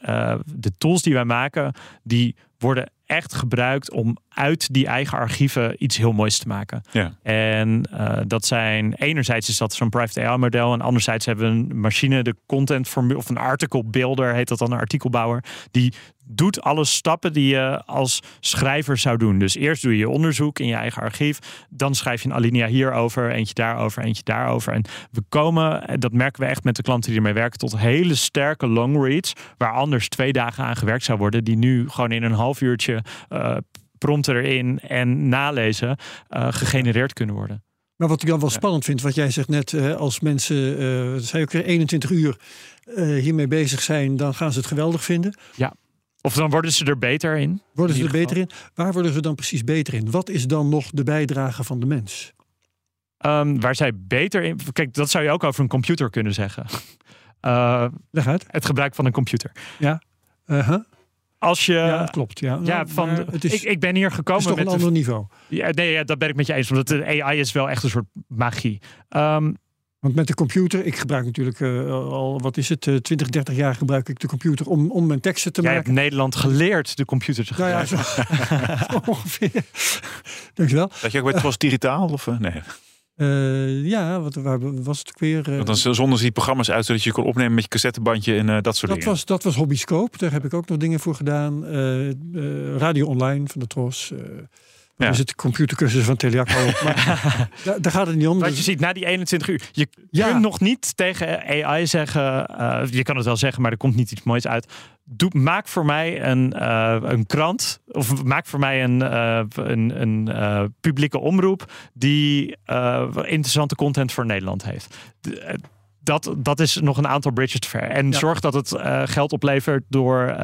de tools die wij maken... die worden echt gebruikt om uit die eigen archieven iets heel moois te maken. Ja. En dat zijn... Enerzijds is dat zo'n private AI-model... en anderzijds hebben we een machine, de contentformule... of een article builder, heet dat dan, een artikelbouwer... die doet alle stappen die je als schrijver zou doen. Dus eerst doe je onderzoek in je eigen archief. Dan schrijf je een alinea hierover, eentje daarover, eentje daarover. En we komen, dat merken we echt met de klanten die ermee werken... tot hele sterke long reads... waar anders 2 dagen aan gewerkt zou worden... die nu gewoon in een half uurtje... prompten erin en nalezen gegenereerd kunnen worden. Maar wat ik dan wel spannend vind, wat jij zegt net... als mensen, zei ik, 21 uur hiermee bezig zijn... dan gaan ze het geweldig vinden. Ja. Of dan worden ze er beter in. Waar worden ze dan precies beter in? Wat is dan nog de bijdrage van de mens? Waar zij beter in... Kijk, dat zou je ook over een computer kunnen zeggen. Leg uit. Het gebruik van een computer. Ja. Uh-huh. Als je... Ja, klopt. Ja. Ik ben hier gekomen... Het is toch een ander niveau. Ja, nee, dat ben ik met je eens. Omdat de AI is wel echt een soort magie. Want met de computer, ik gebruik natuurlijk 20, 30 jaar gebruik ik de computer om mijn teksten te maken. Jij hebt Nederland geleerd de computer te gebruiken. Zo ongeveer. Dankjewel. Dat je ook bij Tros digitaal? Of, nee. Waar was het ook weer? Want dan zonden ze die programma's uit zodat je kon opnemen met je cassettebandje en dat soort dingen. Dat was Hobbyscope, daar heb ik ook nog dingen voor gedaan. Radio Online van de Tros. Ja. Is het de computercursus van Teliaco? Daar gaat het niet om. Wat je ziet, na die 21 uur... Je kunt nog niet tegen AI zeggen... je kan het wel zeggen, maar er komt niet iets moois uit. Maak voor mij een krant... of maak voor mij een publieke omroep... die interessante content voor Nederland heeft. Dat is nog een aantal bridges te ver. En zorg dat het geld oplevert door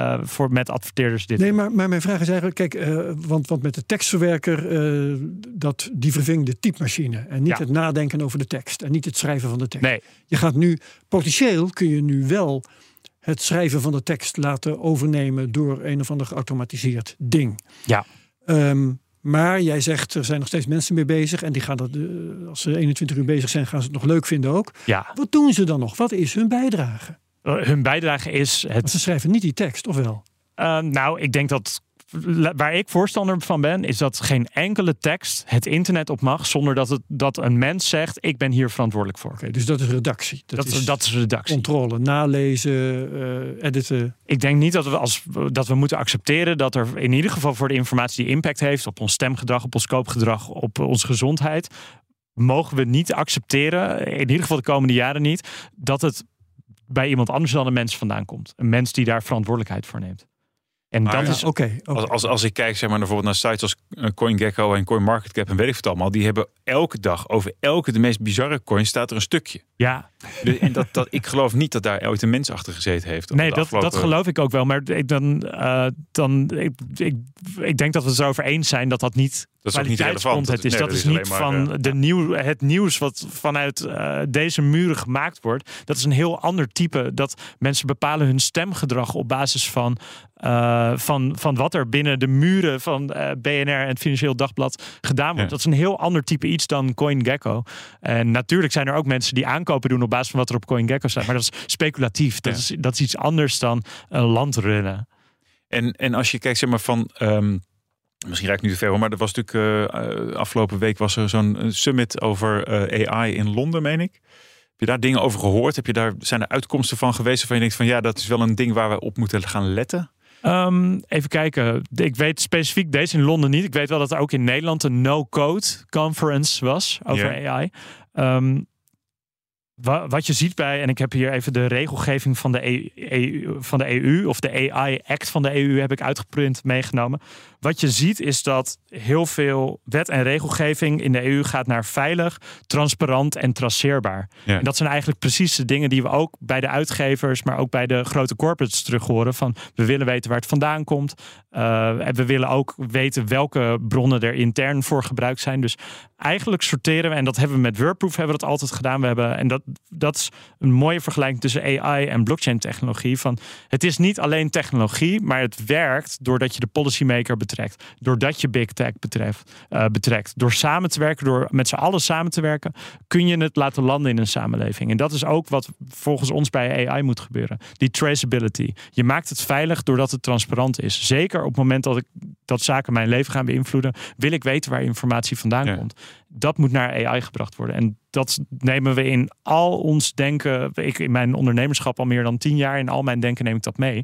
met adverteerders dit. Nee, maar mijn vraag is eigenlijk... Kijk, want met de tekstverwerker... die verving de typemachine. En niet het nadenken over de tekst. En niet het schrijven van de tekst. Nee. Je gaat nu... Potentieel kun je nu wel het schrijven van de tekst laten overnemen... door een of ander geautomatiseerd ding. Ja. Maar jij zegt, er zijn nog steeds mensen mee bezig. En die gaan dat, als ze 21 uur bezig zijn, gaan ze het nog leuk vinden ook. Ja. Wat doen ze dan nog? Wat is hun bijdrage? Hun bijdrage is... Want ze schrijven niet die tekst, of wel? Ik denk dat... Waar ik voorstander van ben, is dat geen enkele tekst het internet op mag... zonder dat een mens zegt, ik ben hier verantwoordelijk voor. Okay, dus dat is redactie. Dat is redactie. Controle, nalezen, editen. Ik denk niet dat we moeten accepteren dat er in ieder geval voor de informatie die impact heeft... op ons stemgedrag, op ons koopgedrag, op onze gezondheid... mogen we niet accepteren, in ieder geval de komende jaren niet... dat het bij iemand anders dan een mens vandaan komt. Een mens die daar verantwoordelijkheid voor neemt. En maar dat is oké. Als ik kijk, zeg maar, bijvoorbeeld naar sites als CoinGecko en CoinMarketCap en weet ik het allemaal, die hebben elke dag over de meest bizarre coin staat er een stukje. Ja. En dat ik geloof niet dat daar ooit een mens achter gezeten heeft. Nee, dat geloof ik ook wel. Maar ik denk dat we het erover eens zijn dat dat niet Dat is ook niet relevant. Het is, nee, dat is niet maar, van het nieuws wat vanuit deze muren gemaakt wordt. Dat is een heel ander type. Dat mensen bepalen hun stemgedrag op basis van wat er binnen de muren van BNR en het Financieel Dagblad gedaan wordt. Ja. Dat is een heel ander type iets dan CoinGecko. En natuurlijk zijn er ook mensen die aankopen doen op basis van wat er op CoinGecko staat. Maar dat is speculatief. Dat is iets anders dan een land runnen. En als je kijkt, zeg maar van... Misschien raak ik nu te ver hoor, maar er was natuurlijk afgelopen week was er zo'n summit over AI in Londen, meen ik. Heb je daar dingen over gehoord? Zijn er uitkomsten van geweest waarvan je denkt van ja, dat is wel een ding waar we op moeten gaan letten? Even kijken. Ik weet specifiek deze in Londen niet. Ik weet wel dat er ook in Nederland een no-code conference was over AI. Wat je ziet bij, en ik heb hier even de regelgeving van de EU, of de AI Act van de EU heb ik uitgeprint meegenomen. Wat je ziet is dat heel veel wet en regelgeving in de EU gaat naar veilig, transparant en traceerbaar. Ja. En dat zijn eigenlijk precies de dingen die we ook bij de uitgevers, maar ook bij de grote corporates terug horen. Van we willen weten waar het vandaan komt. En we willen ook weten welke bronnen er intern voor gebruikt zijn. Dus eigenlijk sorteren we, en dat hebben we met Wordproof hebben we dat altijd gedaan. Dat is een mooie vergelijking tussen AI en blockchain technologie. Van, het is niet alleen technologie, maar het werkt doordat je de policymaker betrekt. Doordat je big tech betrekt. Door samen te werken, door met z'n allen samen te werken, kun je het laten landen in een samenleving. En dat is ook wat volgens ons bij AI moet gebeuren. Die traceability. Je maakt het veilig doordat het transparant is. Zeker op het moment dat zaken mijn leven gaan beïnvloeden, wil ik weten waar informatie vandaan komt. Dat moet naar AI gebracht worden. En dat nemen we in al ons denken. Ik in mijn ondernemerschap al meer dan 10 jaar. In al mijn denken neem ik dat mee.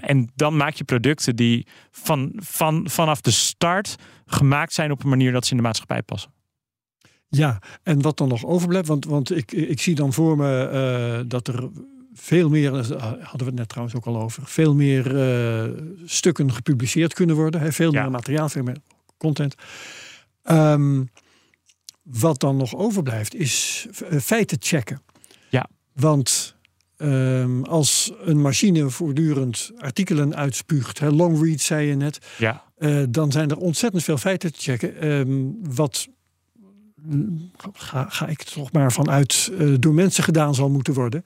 En dan maak je producten die vanaf de start gemaakt zijn op een manier dat ze in de maatschappij passen. Ja, en wat dan nog overblijft. Want ik zie dan voor me dat er veel meer, hadden we het net trouwens ook al over, veel meer stukken gepubliceerd kunnen worden. Hè? Veel meer materiaal, veel meer content. Wat dan nog overblijft is feiten checken. Ja. Want als een machine voortdurend artikelen uitspuugt, long read zei je net, dan zijn er ontzettend veel feiten te checken. Ga ik toch maar vanuit door mensen gedaan zal moeten worden.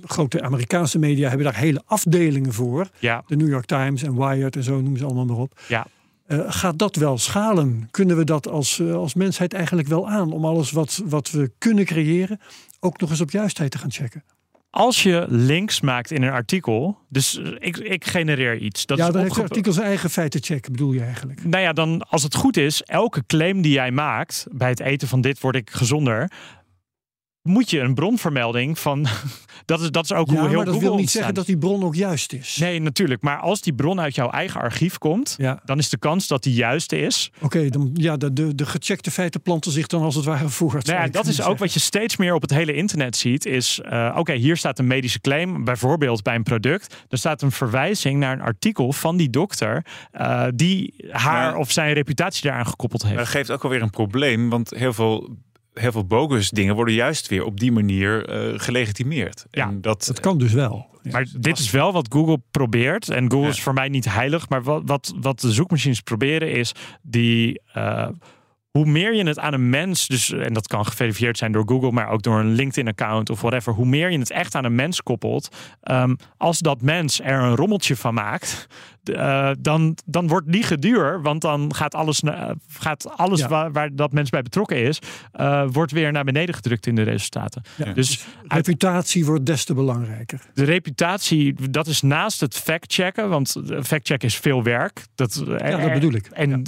Grote Amerikaanse media hebben daar hele afdelingen voor. Ja. De New York Times en Wired en zo noemen ze allemaal maar op. Ja. Gaat dat wel schalen? Kunnen we dat als mensheid eigenlijk wel aan? Om alles wat we kunnen creëren ook nog eens op juistheid te gaan checken. Als je links maakt in een artikel, dus ik genereer iets. Dan heeft het artikel zijn eigen feitencheck, bedoel je eigenlijk? Nou ja, dan als het goed is, elke claim die jij maakt, bij het eten van dit word ik gezonder, moet je een bronvermelding van... Dat is ook hoe heel Google maar dat Google wil niet ontstaan. Zeggen dat die bron ook juist is. Nee, natuurlijk. Maar als die bron uit jouw eigen archief komt... dan is de kans dat die juiste is. Oké, dan de gecheckte feiten planten zich dan als het ware voort. Nou ja, dat is ook wat je steeds meer op het hele internet ziet. Is, hier staat een medische claim. Bijvoorbeeld bij een product. Er staat een verwijzing naar een artikel van die dokter... die haar of zijn reputatie daaraan gekoppeld heeft. Dat geeft ook alweer een probleem, want heel veel bogus dingen worden juist weer op die manier gelegitimeerd. Ja, en dat kan dus wel. Maar dit is wel wat Google probeert. En Google is voor mij niet heilig. Maar wat de zoekmachines proberen is die... Hoe meer je het aan een mens, dus, en dat kan geverifieerd zijn door Google, maar ook door een LinkedIn-account of whatever, hoe meer je het echt aan een mens koppelt, als dat mens er een rommeltje van maakt, dan wordt die geduur, want dan gaat alles waar dat mens bij betrokken is, wordt weer naar beneden gedrukt in de resultaten. Ja. Dus reputatie wordt des te belangrijker. De reputatie, dat is naast het fact-checken, want fact-checken is veel werk. Dat bedoel ik. En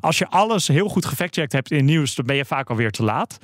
als je alles heel goed gefactcheckt hebt in nieuws, dan ben je vaak alweer te laat.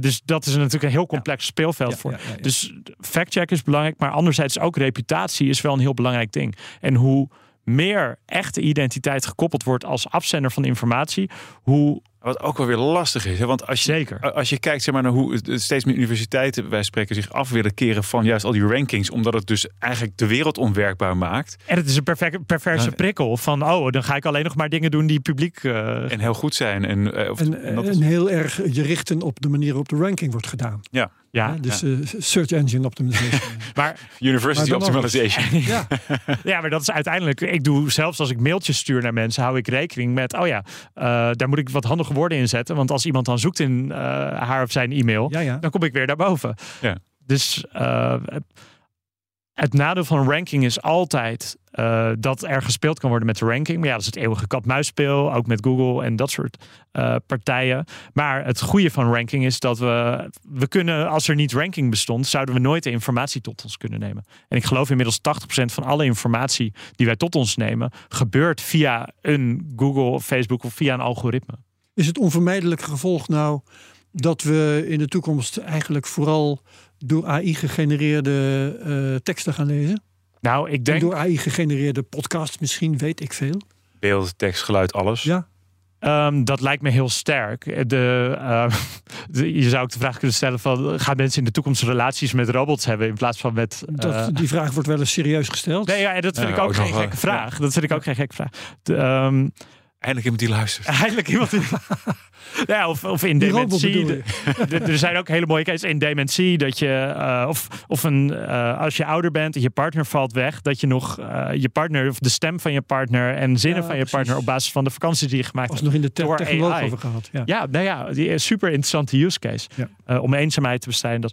Dus dat is natuurlijk een heel complex speelveld voor. Ja. Dus factcheck is belangrijk, maar anderzijds ook reputatie is wel een heel belangrijk ding. En hoe meer echte identiteit gekoppeld wordt als afzender van informatie, hoe... Wat ook wel weer lastig is. Hè? Want als je kijkt zeg maar, naar hoe steeds meer universiteiten, wij spreken, zich af willen keren van juist al die rankings. Omdat het dus eigenlijk de wereld onwerkbaar maakt. En het is een perverse prikkel. Van dan ga ik alleen nog maar dingen doen die publiek... En heel goed zijn. En heel erg je richten op de manier waarop de ranking wordt gedaan. Ja. Ja, dus ja. Search engine optimization. Maar university maar optimization. Ja. Ja, maar dat is uiteindelijk... Ik doe zelfs als ik mailtjes stuur naar mensen... hou ik rekening met... daar moet ik wat handige woorden in zetten. Want als iemand dan zoekt in haar of zijn e-mail... Ja, ja. Dan kom ik weer daarboven. Ja. Dus het nadeel van ranking is altijd... dat er gespeeld kan worden met de ranking. Maar ja, dat is het eeuwige kat-muisspel. Ook met Google en dat soort partijen. Maar het goede van ranking is dat we kunnen, als er niet ranking bestond, zouden we nooit de informatie tot ons kunnen nemen. En ik geloof inmiddels 80% van alle informatie die wij tot ons nemen, gebeurt via een Google, Facebook of via een algoritme. Is het onvermijdelijke gevolg nou dat we in de toekomst eigenlijk vooral door AI gegenereerde teksten gaan lezen? Nou, ik denk... En door AI gegenereerde podcasts misschien, weet ik veel. Beeld, tekst, geluid, alles. Ja. Dat lijkt me heel sterk. Je zou ook de vraag kunnen stellen van... gaan mensen in de toekomst relaties met robots hebben... in plaats van met... die vraag wordt wel eens serieus gesteld. Nee, ja, dat vind ik ook geen gekke vraag. Dat vind ik ook geen gekke vraag. Eindelijk iemand die luistert. Eindelijk iemand die... Ja, of in dementie. Er zijn ook hele mooie cases in dementie. Dat je, als je ouder bent en je partner valt weg. Dat je nog je partner, of de stem van je partner en zinnen van je partner. Op basis van de vakantie die je gemaakt hebt. Nog in de technoloog over gehad. Ja. Die super interessante use case. Ja. Om eenzaamheid te bestrijden.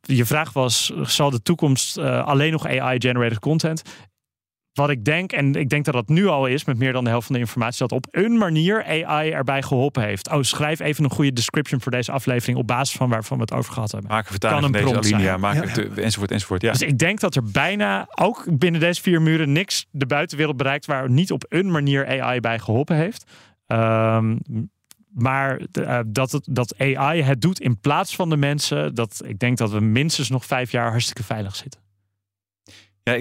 Je vraag was, zal de toekomst alleen nog AI-generated content... Wat ik denk, en ik denk dat dat nu al is... met meer dan de helft van de informatie... dat op een manier AI erbij geholpen heeft. Oh, schrijf even een goede description voor deze aflevering... op basis van waarvan we het over gehad hebben. Maak een vertaling van deze alinea, enzovoort. Ja. Dus ik denk dat er bijna, ook binnen deze vier muren... niks de buitenwereld bereikt... waar niet op een manier AI bij geholpen heeft. Maar dat AI het doet in plaats van de mensen... ik denk dat we minstens nog 5 jaar hartstikke veilig zitten. Ja,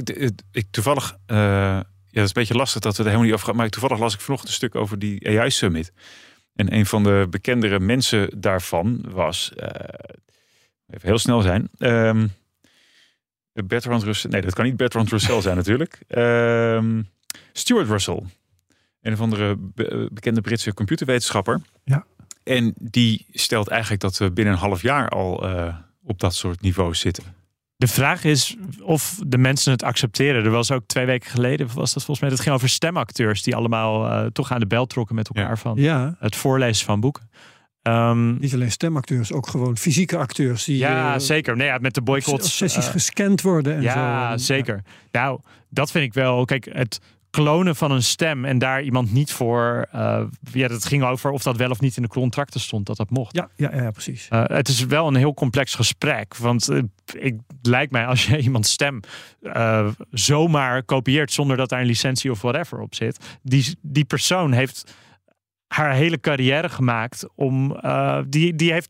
ik toevallig... dat is een beetje lastig dat we er helemaal niet over gaan... maar toevallig las ik vanochtend een stuk over die AI Summit. En een van de bekendere mensen daarvan was... even heel snel zijn... Bertrand Russell... Nee, dat kan niet Bertrand Russell zijn natuurlijk. Stuart Russell. Een van de bekende Britse computerwetenschapper. Ja. En die stelt eigenlijk dat we binnen een half jaar al... op dat soort niveaus zitten. De vraag is of de mensen het accepteren. Er was ook 2 weken geleden, was dat volgens mij... Het ging over stemacteurs die allemaal toch aan de bel trokken met elkaar... van het voorlezen van boeken. Niet alleen stemacteurs, ook gewoon fysieke acteurs. Die, zeker. Nee, met de boycotts. Sessies gescand worden. En ja, zo. Zeker. Ja. Nou, dat vind ik wel... Kijk, het klonen van een stem en daar iemand niet voor... dat ging over of dat wel of niet in de contracten stond dat mocht. Ja, precies. Het is wel een heel complex gesprek, want... lijkt mij, als je iemands stem zomaar kopieert zonder dat daar een licentie of whatever op zit, die persoon heeft haar hele carrière gemaakt om die heeft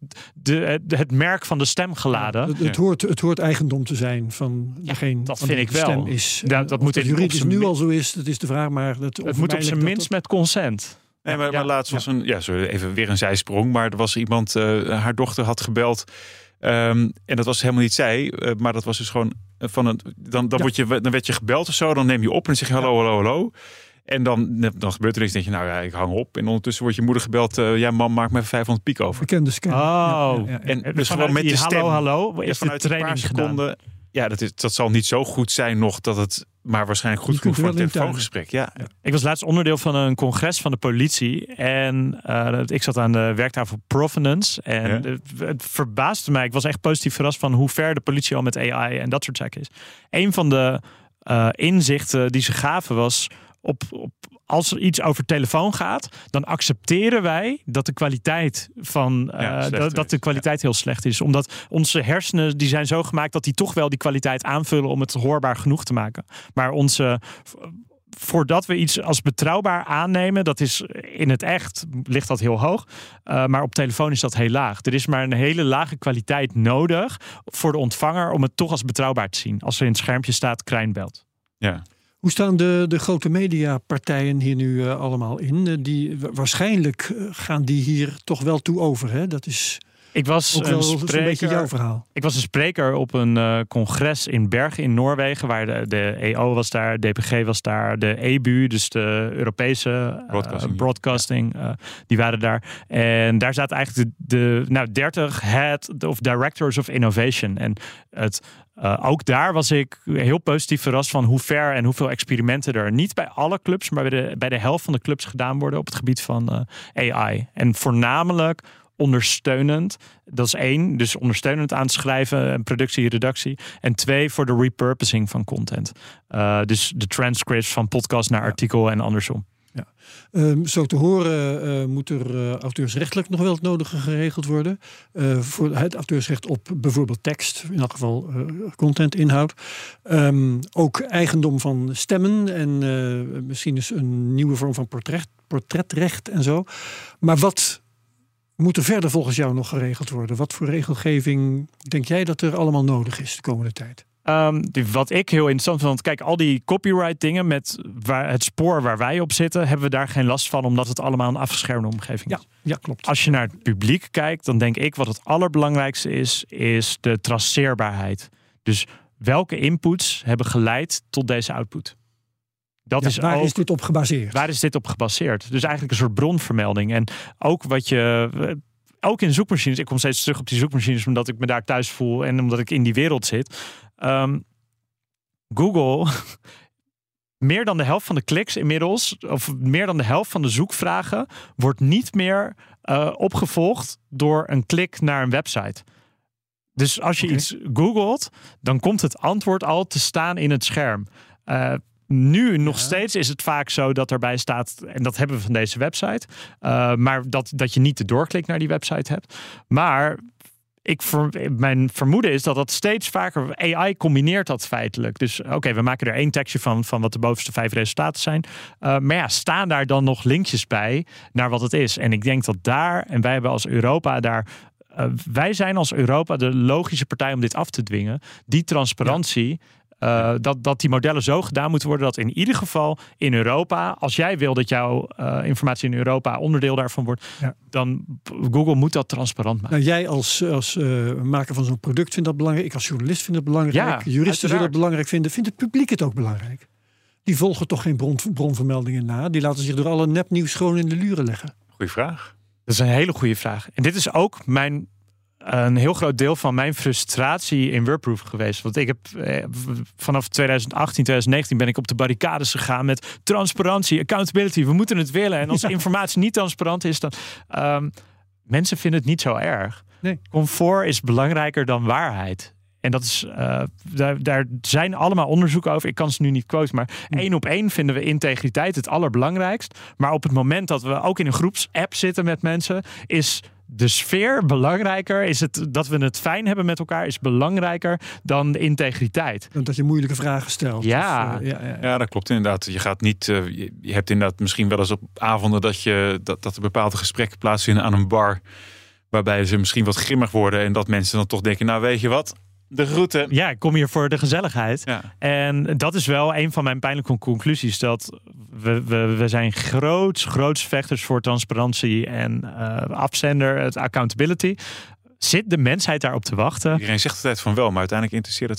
het merk van de stem geladen. Het hoort eigendom te zijn van degene. Dat vind ik wel. Stem is. Dat moet juridisch nu al zo is. Dat is de vraag, maar het moet op zijn minst met consent. Nee, maar laatst was even weer een zijsprong, maar er was iemand. Haar dochter had gebeld. En dat was helemaal niet zij, maar dat was dus gewoon van een. Dan werd je gebeld of zo, dan neem je op en zeg je hallo. En dan gebeurt er iets, denk je, ik hang op. En ondertussen wordt je moeder gebeld, mam, maak me even 500 piek over. Bekende scan. En dus gewoon met de stem. Hallo, is vanuit een paar seconden. Gedaan. Ja, dat zal niet zo goed zijn nog dat het... maar waarschijnlijk goed genoeg voor een telefoongesprek. Ja. Ik was laatst onderdeel van een congres van de politie. En ik zat aan de werktafel Provenance. En het verbaasde mij. Ik was echt positief verrast van hoe ver de politie al met AI en dat soort zaken is. Een van de inzichten die ze gaven was... als er iets over telefoon gaat, dan accepteren wij dat de kwaliteit heel slecht is. Omdat onze hersenen, die zijn zo gemaakt dat die toch wel die kwaliteit aanvullen om het hoorbaar genoeg te maken. Maar voordat we iets als betrouwbaar aannemen, dat is in het echt, ligt dat heel hoog. Maar op telefoon is dat heel laag. Er is maar een hele lage kwaliteit nodig voor de ontvanger om het toch als betrouwbaar te zien. Als er in het schermpje staat, Krijn belt. Ja. Hoe staan de grote mediapartijen hier nu allemaal in? Waarschijnlijk gaan die hier toch wel toe over. Hè? Dat is Ik was een spreker op een congres in Bergen in Noorwegen, waar de EO was daar, DPG was daar, de EBU, dus de Europese broadcasting die waren daar. En daar zaten eigenlijk de 30 head of directors of innovation. En het ook daar was ik heel positief verrast van hoe ver en hoeveel experimenten er niet bij alle clubs, maar bij de helft van de clubs gedaan worden op het gebied van AI. En voornamelijk ondersteunend. Dat is 1, dus ondersteunend aan het schrijven, productie, redactie. En 2, voor de repurposing van content. Dus de transcripts van podcast naar artikel en andersom. Ja. Zo te horen moet er auteursrechtelijk nog wel het nodige geregeld worden. Voor het auteursrecht op bijvoorbeeld tekst, in elk geval contentinhoud. Ook eigendom van stemmen en misschien dus een nieuwe vorm van portretrecht en zo. Maar wat moet er verder volgens jou nog geregeld worden? Wat voor regelgeving denk jij dat er allemaal nodig is de komende tijd? Wat ik heel interessant vind, want kijk, al die copyright dingen met het spoor waar wij op zitten, hebben we daar geen last van, omdat het allemaal een afgeschermde omgeving is. Ja, klopt. Als je naar het publiek kijkt, dan denk ik wat het allerbelangrijkste is de traceerbaarheid. Dus welke inputs hebben geleid tot deze output? Is dit op gebaseerd? Waar is dit op gebaseerd? Dus eigenlijk een soort bronvermelding. En ook ook in zoekmachines. Ik kom steeds terug op die zoekmachines, omdat ik me daar thuis voel en omdat ik in die wereld zit. Google, meer dan de helft van de kliks inmiddels, of meer dan de helft van de zoekvragen, wordt niet meer opgevolgd door een klik naar een website. Dus als je iets googelt, dan komt het antwoord al te staan in het scherm. Nu nog steeds is het vaak zo dat erbij staat, en dat hebben we van deze website, maar dat je niet de doorklik naar die website hebt. Maar mijn vermoeden is dat steeds vaker, AI combineert dat feitelijk. Dus we maken er 1 tekstje van wat de bovenste 5 resultaten zijn. Maar staan daar dan nog linkjes bij naar wat het is? En ik denk dat wij hebben als Europa daar, wij zijn als Europa de logische partij om dit af te dwingen. Die transparantie. Ja. Dat die modellen zo gedaan moeten worden dat in ieder geval in Europa, als jij wil dat jouw informatie in Europa onderdeel daarvan wordt, dan Google moet dat transparant maken. Nou, jij als maker van zo'n product vindt dat belangrijk. Ik als journalist vind het belangrijk. Ja, juristen zullen het belangrijk vinden. Vindt het publiek het ook belangrijk? Die volgen toch geen bronvermeldingen na? Die laten zich door alle nepnieuws gewoon in de luren leggen. Goeie vraag. Dat is een hele goede vraag. En dit is ook een heel groot deel van mijn frustratie in Wordproof geweest. Want ik heb vanaf 2018, 2019 ben ik op de barricades gegaan met transparantie, accountability. We moeten het willen. En als informatie niet transparant is, dan mensen vinden het niet zo erg. Nee. Comfort is belangrijker dan waarheid. En dat is, daar zijn allemaal onderzoeken over. Ik kan ze nu niet quoten, maar 1 op 1 vinden we integriteit het allerbelangrijkst. Maar op het moment dat we ook in een groepsapp zitten met mensen, is de sfeer belangrijker, is het dat we het fijn hebben met elkaar, is belangrijker dan de integriteit. Dat je moeilijke vragen stelt. Ja, of, ja, dat klopt inderdaad. Je gaat niet. Je hebt inderdaad misschien wel eens op avonden dat er bepaalde gesprekken plaatsvinden aan een bar, waarbij ze misschien wat grimmig worden en dat mensen dan toch denken, nou weet je wat, de groeten. Ja, ik kom hier voor de gezelligheid. Ja. En dat is wel een van mijn pijnlijke conclusies. Dat we zijn groots vechters voor transparantie en afzender, het accountability. Zit de mensheid daarop te wachten? Iedereen zegt altijd van wel, maar uiteindelijk interesseert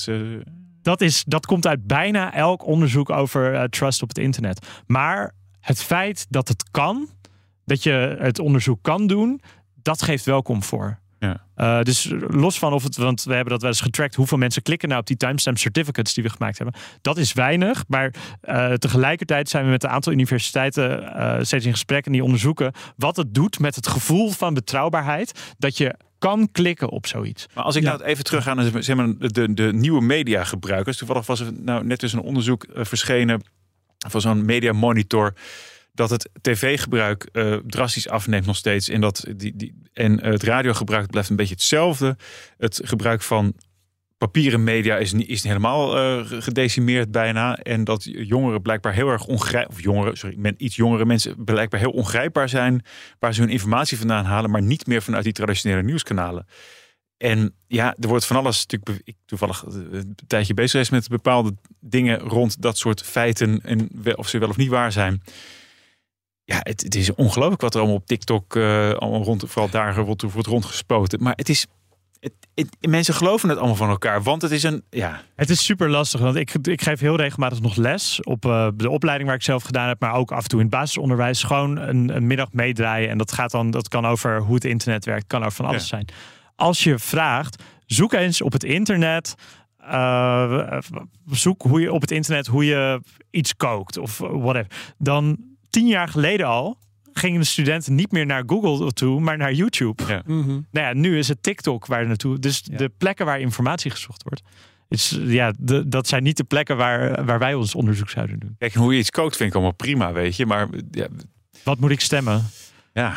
het ze. Dat komt uit bijna elk onderzoek over trust op het internet. Maar het feit dat het kan, dat je het onderzoek kan doen, dat geeft wel comfort. Ja. Dus los van want we hebben dat wel eens getrackt, hoeveel mensen klikken nou op die timestamp certificates die we gemaakt hebben. Dat is weinig, maar tegelijkertijd zijn we met een aantal universiteiten steeds in gesprek en die onderzoeken wat het doet met het gevoel van betrouwbaarheid dat je kan klikken op zoiets. Maar als ik nou even terug ga naar zeg maar, de nieuwe mediagebruikers. Toevallig was er nou net dus een onderzoek verschenen van zo'n media monitor, dat het tv-gebruik drastisch afneemt nog steeds. En dat het radiogebruik blijft een beetje hetzelfde. Het gebruik van papieren media is helemaal gedecimeerd bijna. En dat jongeren blijkbaar heel erg iets jongere mensen blijkbaar heel ongrijpbaar zijn, waar ze hun informatie vandaan halen, maar niet meer vanuit die traditionele nieuwskanalen. En ja, er wordt van alles natuurlijk. Ik toevallig een tijdje bezig geweest met bepaalde dingen rond dat soort feiten en of ze wel of niet waar zijn. Ja, het is ongelooflijk wat er allemaal op TikTok, vooral daar wordt rondgespoten. Maar het is... mensen geloven het allemaal van elkaar, want het is een... Ja. Het is super lastig, want ik geef heel regelmatig nog les op de opleiding waar ik zelf gedaan heb, maar ook af en toe in het basisonderwijs gewoon een middag meedraaien. En dat kan over hoe het internet werkt, kan over van alles zijn. Als je vraagt, zoek eens op het internet... zoek hoe je op het internet hoe je iets kookt of whatever. Dan 10 jaar geleden al... gingen de studenten niet meer naar Google toe, maar naar YouTube. Ja. Mm-hmm. Nou ja, nu is het TikTok waar naartoe. Dus de plekken waar informatie gezocht wordt. Is, dat zijn niet de plekken waar wij ons onderzoek zouden doen. Kijk, hoe je iets kookt vind ik allemaal prima, weet je. Maar ja. Wat moet ik stemmen? Ja,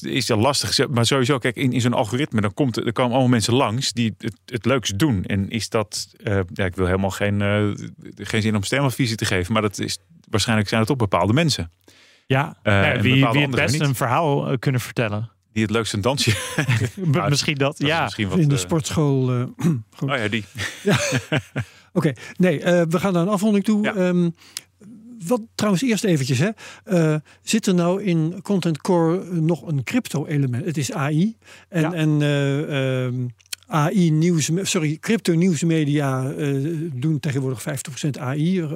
is al lastig. Maar sowieso, kijk, in zo'n algoritme... er komen allemaal mensen langs die het leuks doen. En is dat... ik wil helemaal geen zin om stemadvies te geven. Maar waarschijnlijk zijn het ook bepaalde mensen. Ja, wie het best een verhaal kunnen vertellen. Die het leukste een dansje. Misschien dat misschien wat, in de sportschool. Goed. Oh ja, die. Ja. Oké, nee, we gaan naar een afronding toe. Ja. Wat trouwens eerst eventjes, hè. Zit er nou in Content Core nog een crypto-element? Het is AI. Crypto-nieuwsmedia doen tegenwoordig 50% AI.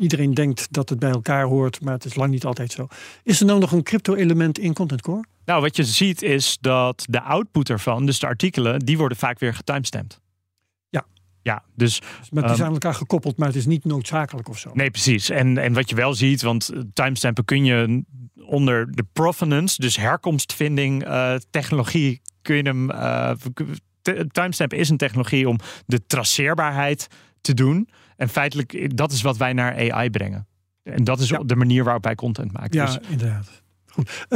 Iedereen denkt dat het bij elkaar hoort, maar het is lang niet altijd zo. Is er nou nog een crypto-element in Content Core? Nou, wat je ziet is dat de output ervan, dus de artikelen, die worden vaak weer getimestamped. Ja, dus maar die zijn aan elkaar gekoppeld, maar het is niet noodzakelijk of zo. Nee, precies. En wat je wel ziet, want timestampen kun je onder de provenance, dus herkomstvinding, technologie, kun je hem... timestamp is een technologie om de traceerbaarheid te doen. En feitelijk, dat is wat wij naar AI brengen. En dat is de manier waarop wij content maken. Ja, dus inderdaad. Goed.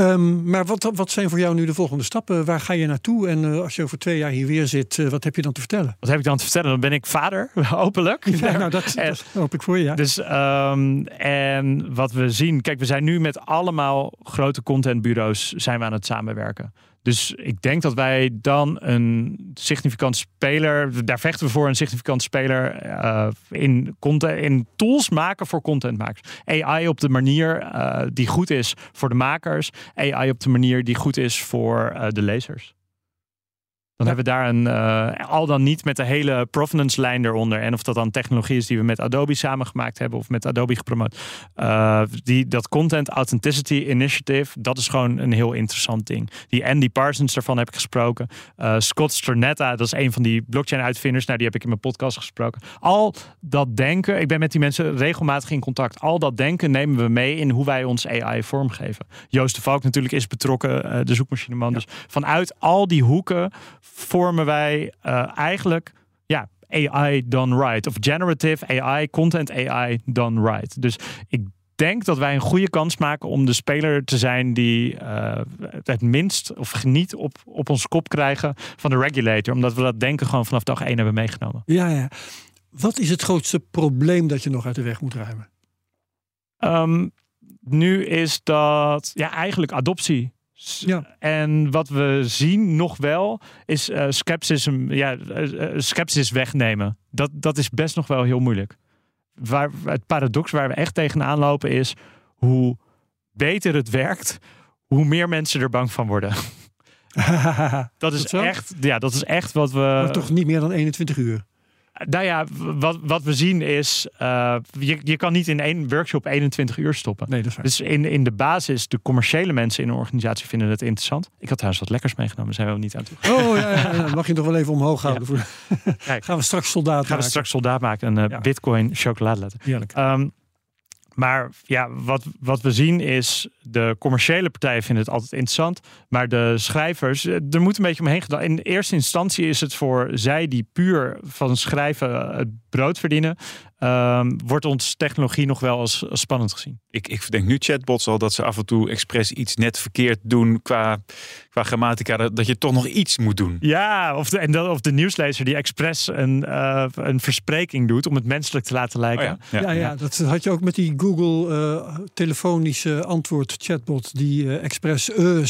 Maar wat zijn voor jou nu de volgende stappen? Waar ga je naartoe? En als je over 2 jaar hier weer zit, wat heb je dan te vertellen? Wat heb ik dan te vertellen? Dan ben ik vader, hopelijk. Ja, nou, dat hoop ik voor je. Ja. Dus, en wat we zien... Kijk, we zijn nu met allemaal grote contentbureaus zijn we aan het samenwerken. Dus ik denk dat wij dan een significant speler... Daar vechten we voor, een significant speler in tools maken voor contentmakers. AI op de manier die goed is voor de makers. AI op de manier die goed is voor de lezers. Dan hebben we daar een... al dan niet met de hele provenance lijn eronder. En of dat dan technologie is die we met Adobe samengemaakt hebben. Of met Adobe gepromoot. Dat Content Authenticity Initiative. Dat is gewoon een heel interessant ding. Die Andy Parsons, daarvan heb ik gesproken. Scott Stornetta, dat is een van die blockchain uitvinders. Nou, die heb ik in mijn podcast gesproken. Al dat denken. Ik ben met die mensen regelmatig in contact. Al dat denken nemen we mee in hoe wij ons AI vormgeven. Joost de Valk natuurlijk is betrokken. De zoekmachineman. Ja. Dus vanuit al die hoeken... vormen wij eigenlijk AI done right. Of generative AI, content AI done right. Dus ik denk dat wij een goede kans maken om de speler te zijn die het minst of niet op ons kop krijgen van de regulator. Omdat we dat denken gewoon vanaf dag 1 hebben meegenomen. Ja. Wat is het grootste probleem dat je nog uit de weg moet ruimen? Nu is dat eigenlijk adoptie. Ja. En wat we zien nog wel is sceptisch wegnemen. Dat is best nog wel heel moeilijk. Het paradox waar we echt tegenaan lopen is... hoe beter het werkt, hoe meer mensen er bang van worden. Dat is echt wat we... Maar toch niet meer dan 21 uur? Nou ja, wat we zien is... je kan niet in één workshop 21 uur stoppen. Nee, dat is waar. Dus in de basis, de commerciële mensen in een organisatie vinden het interessant. Ik had trouwens wat lekkers meegenomen, zijn we niet aan toe. Oh ja, mag je nog wel even omhoog houden. Ja. Gaan we straks soldaat maken. Een Bitcoin chocoladelatte. Heerlijk. Maar wat we zien is... de commerciële partijen vinden het altijd interessant. Maar de schrijvers... er moet een beetje omheen gedaan. In eerste instantie is het voor zij die puur van schrijven het brood verdienen... wordt ons technologie nog wel als spannend gezien. Ik verdenk nu chatbots al dat ze af en toe expres iets net verkeerd doen... qua grammatica, dat je toch nog iets moet doen. Ja, of de nieuwslezer die expres een verspreking doet... om het menselijk te laten lijken. Oh dat had je ook met die Google telefonische antwoord... chatbot die expres in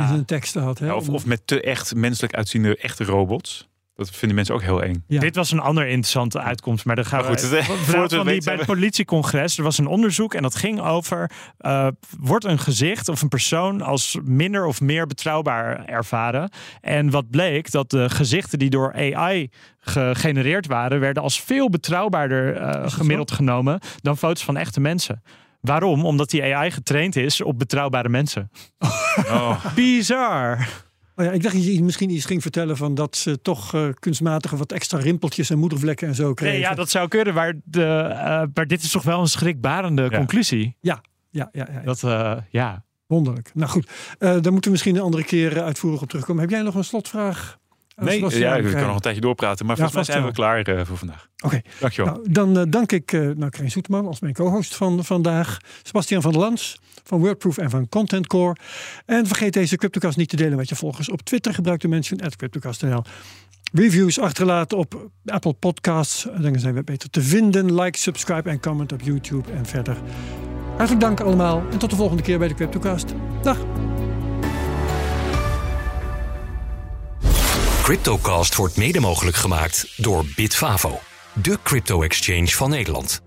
hun teksten had. Hè? Of met te echt menselijk uitziende echte robots. Dat vinden mensen ook heel eng. Ja. Dit was een andere interessante uitkomst. Maar dan gaan bij het politiecongres. Er was een onderzoek en dat ging over... wordt een gezicht of een persoon als minder of meer betrouwbaar ervaren? En wat bleek, dat de gezichten die door AI gegenereerd waren... werden als veel betrouwbaarder gemiddeld genomen... dan foto's van echte mensen. Waarom? Omdat die AI getraind is op betrouwbare mensen. Oh. Bizar. Oh ja, ik dacht dat je misschien iets ging vertellen van dat ze toch kunstmatige wat extra rimpeltjes en moedervlekken en zo kregen. Nee, ja, dat zou kunnen, maar dit is toch wel een schrikbarende conclusie. Ja. Dat. Wonderlijk. Nou goed, daar moeten we misschien een andere keer uitvoerig op terugkomen. Heb jij nog een slotvraag? Nee, ik kan nog een tijdje doorpraten, maar volgens mij zijn we klaar voor vandaag. Oké. Dankjewel. Nou, dan dank ik Krijn Soeteman als mijn co-host van vandaag. Sebastiaan van der Lans van Wordproof en van Content Core. En vergeet deze CryptoCast niet te delen met je volgers. Op Twitter gebruik de mensen @CryptoCast.nl. Reviews achterlaten op Apple Podcasts. Dan zijn we beter te vinden. Like, subscribe en comment op YouTube en verder. Hartelijk dank allemaal en tot de volgende keer bij de CryptoCast. Dag! CryptoCast wordt mede mogelijk gemaakt door Bitvavo, de crypto-exchange van Nederland. 65%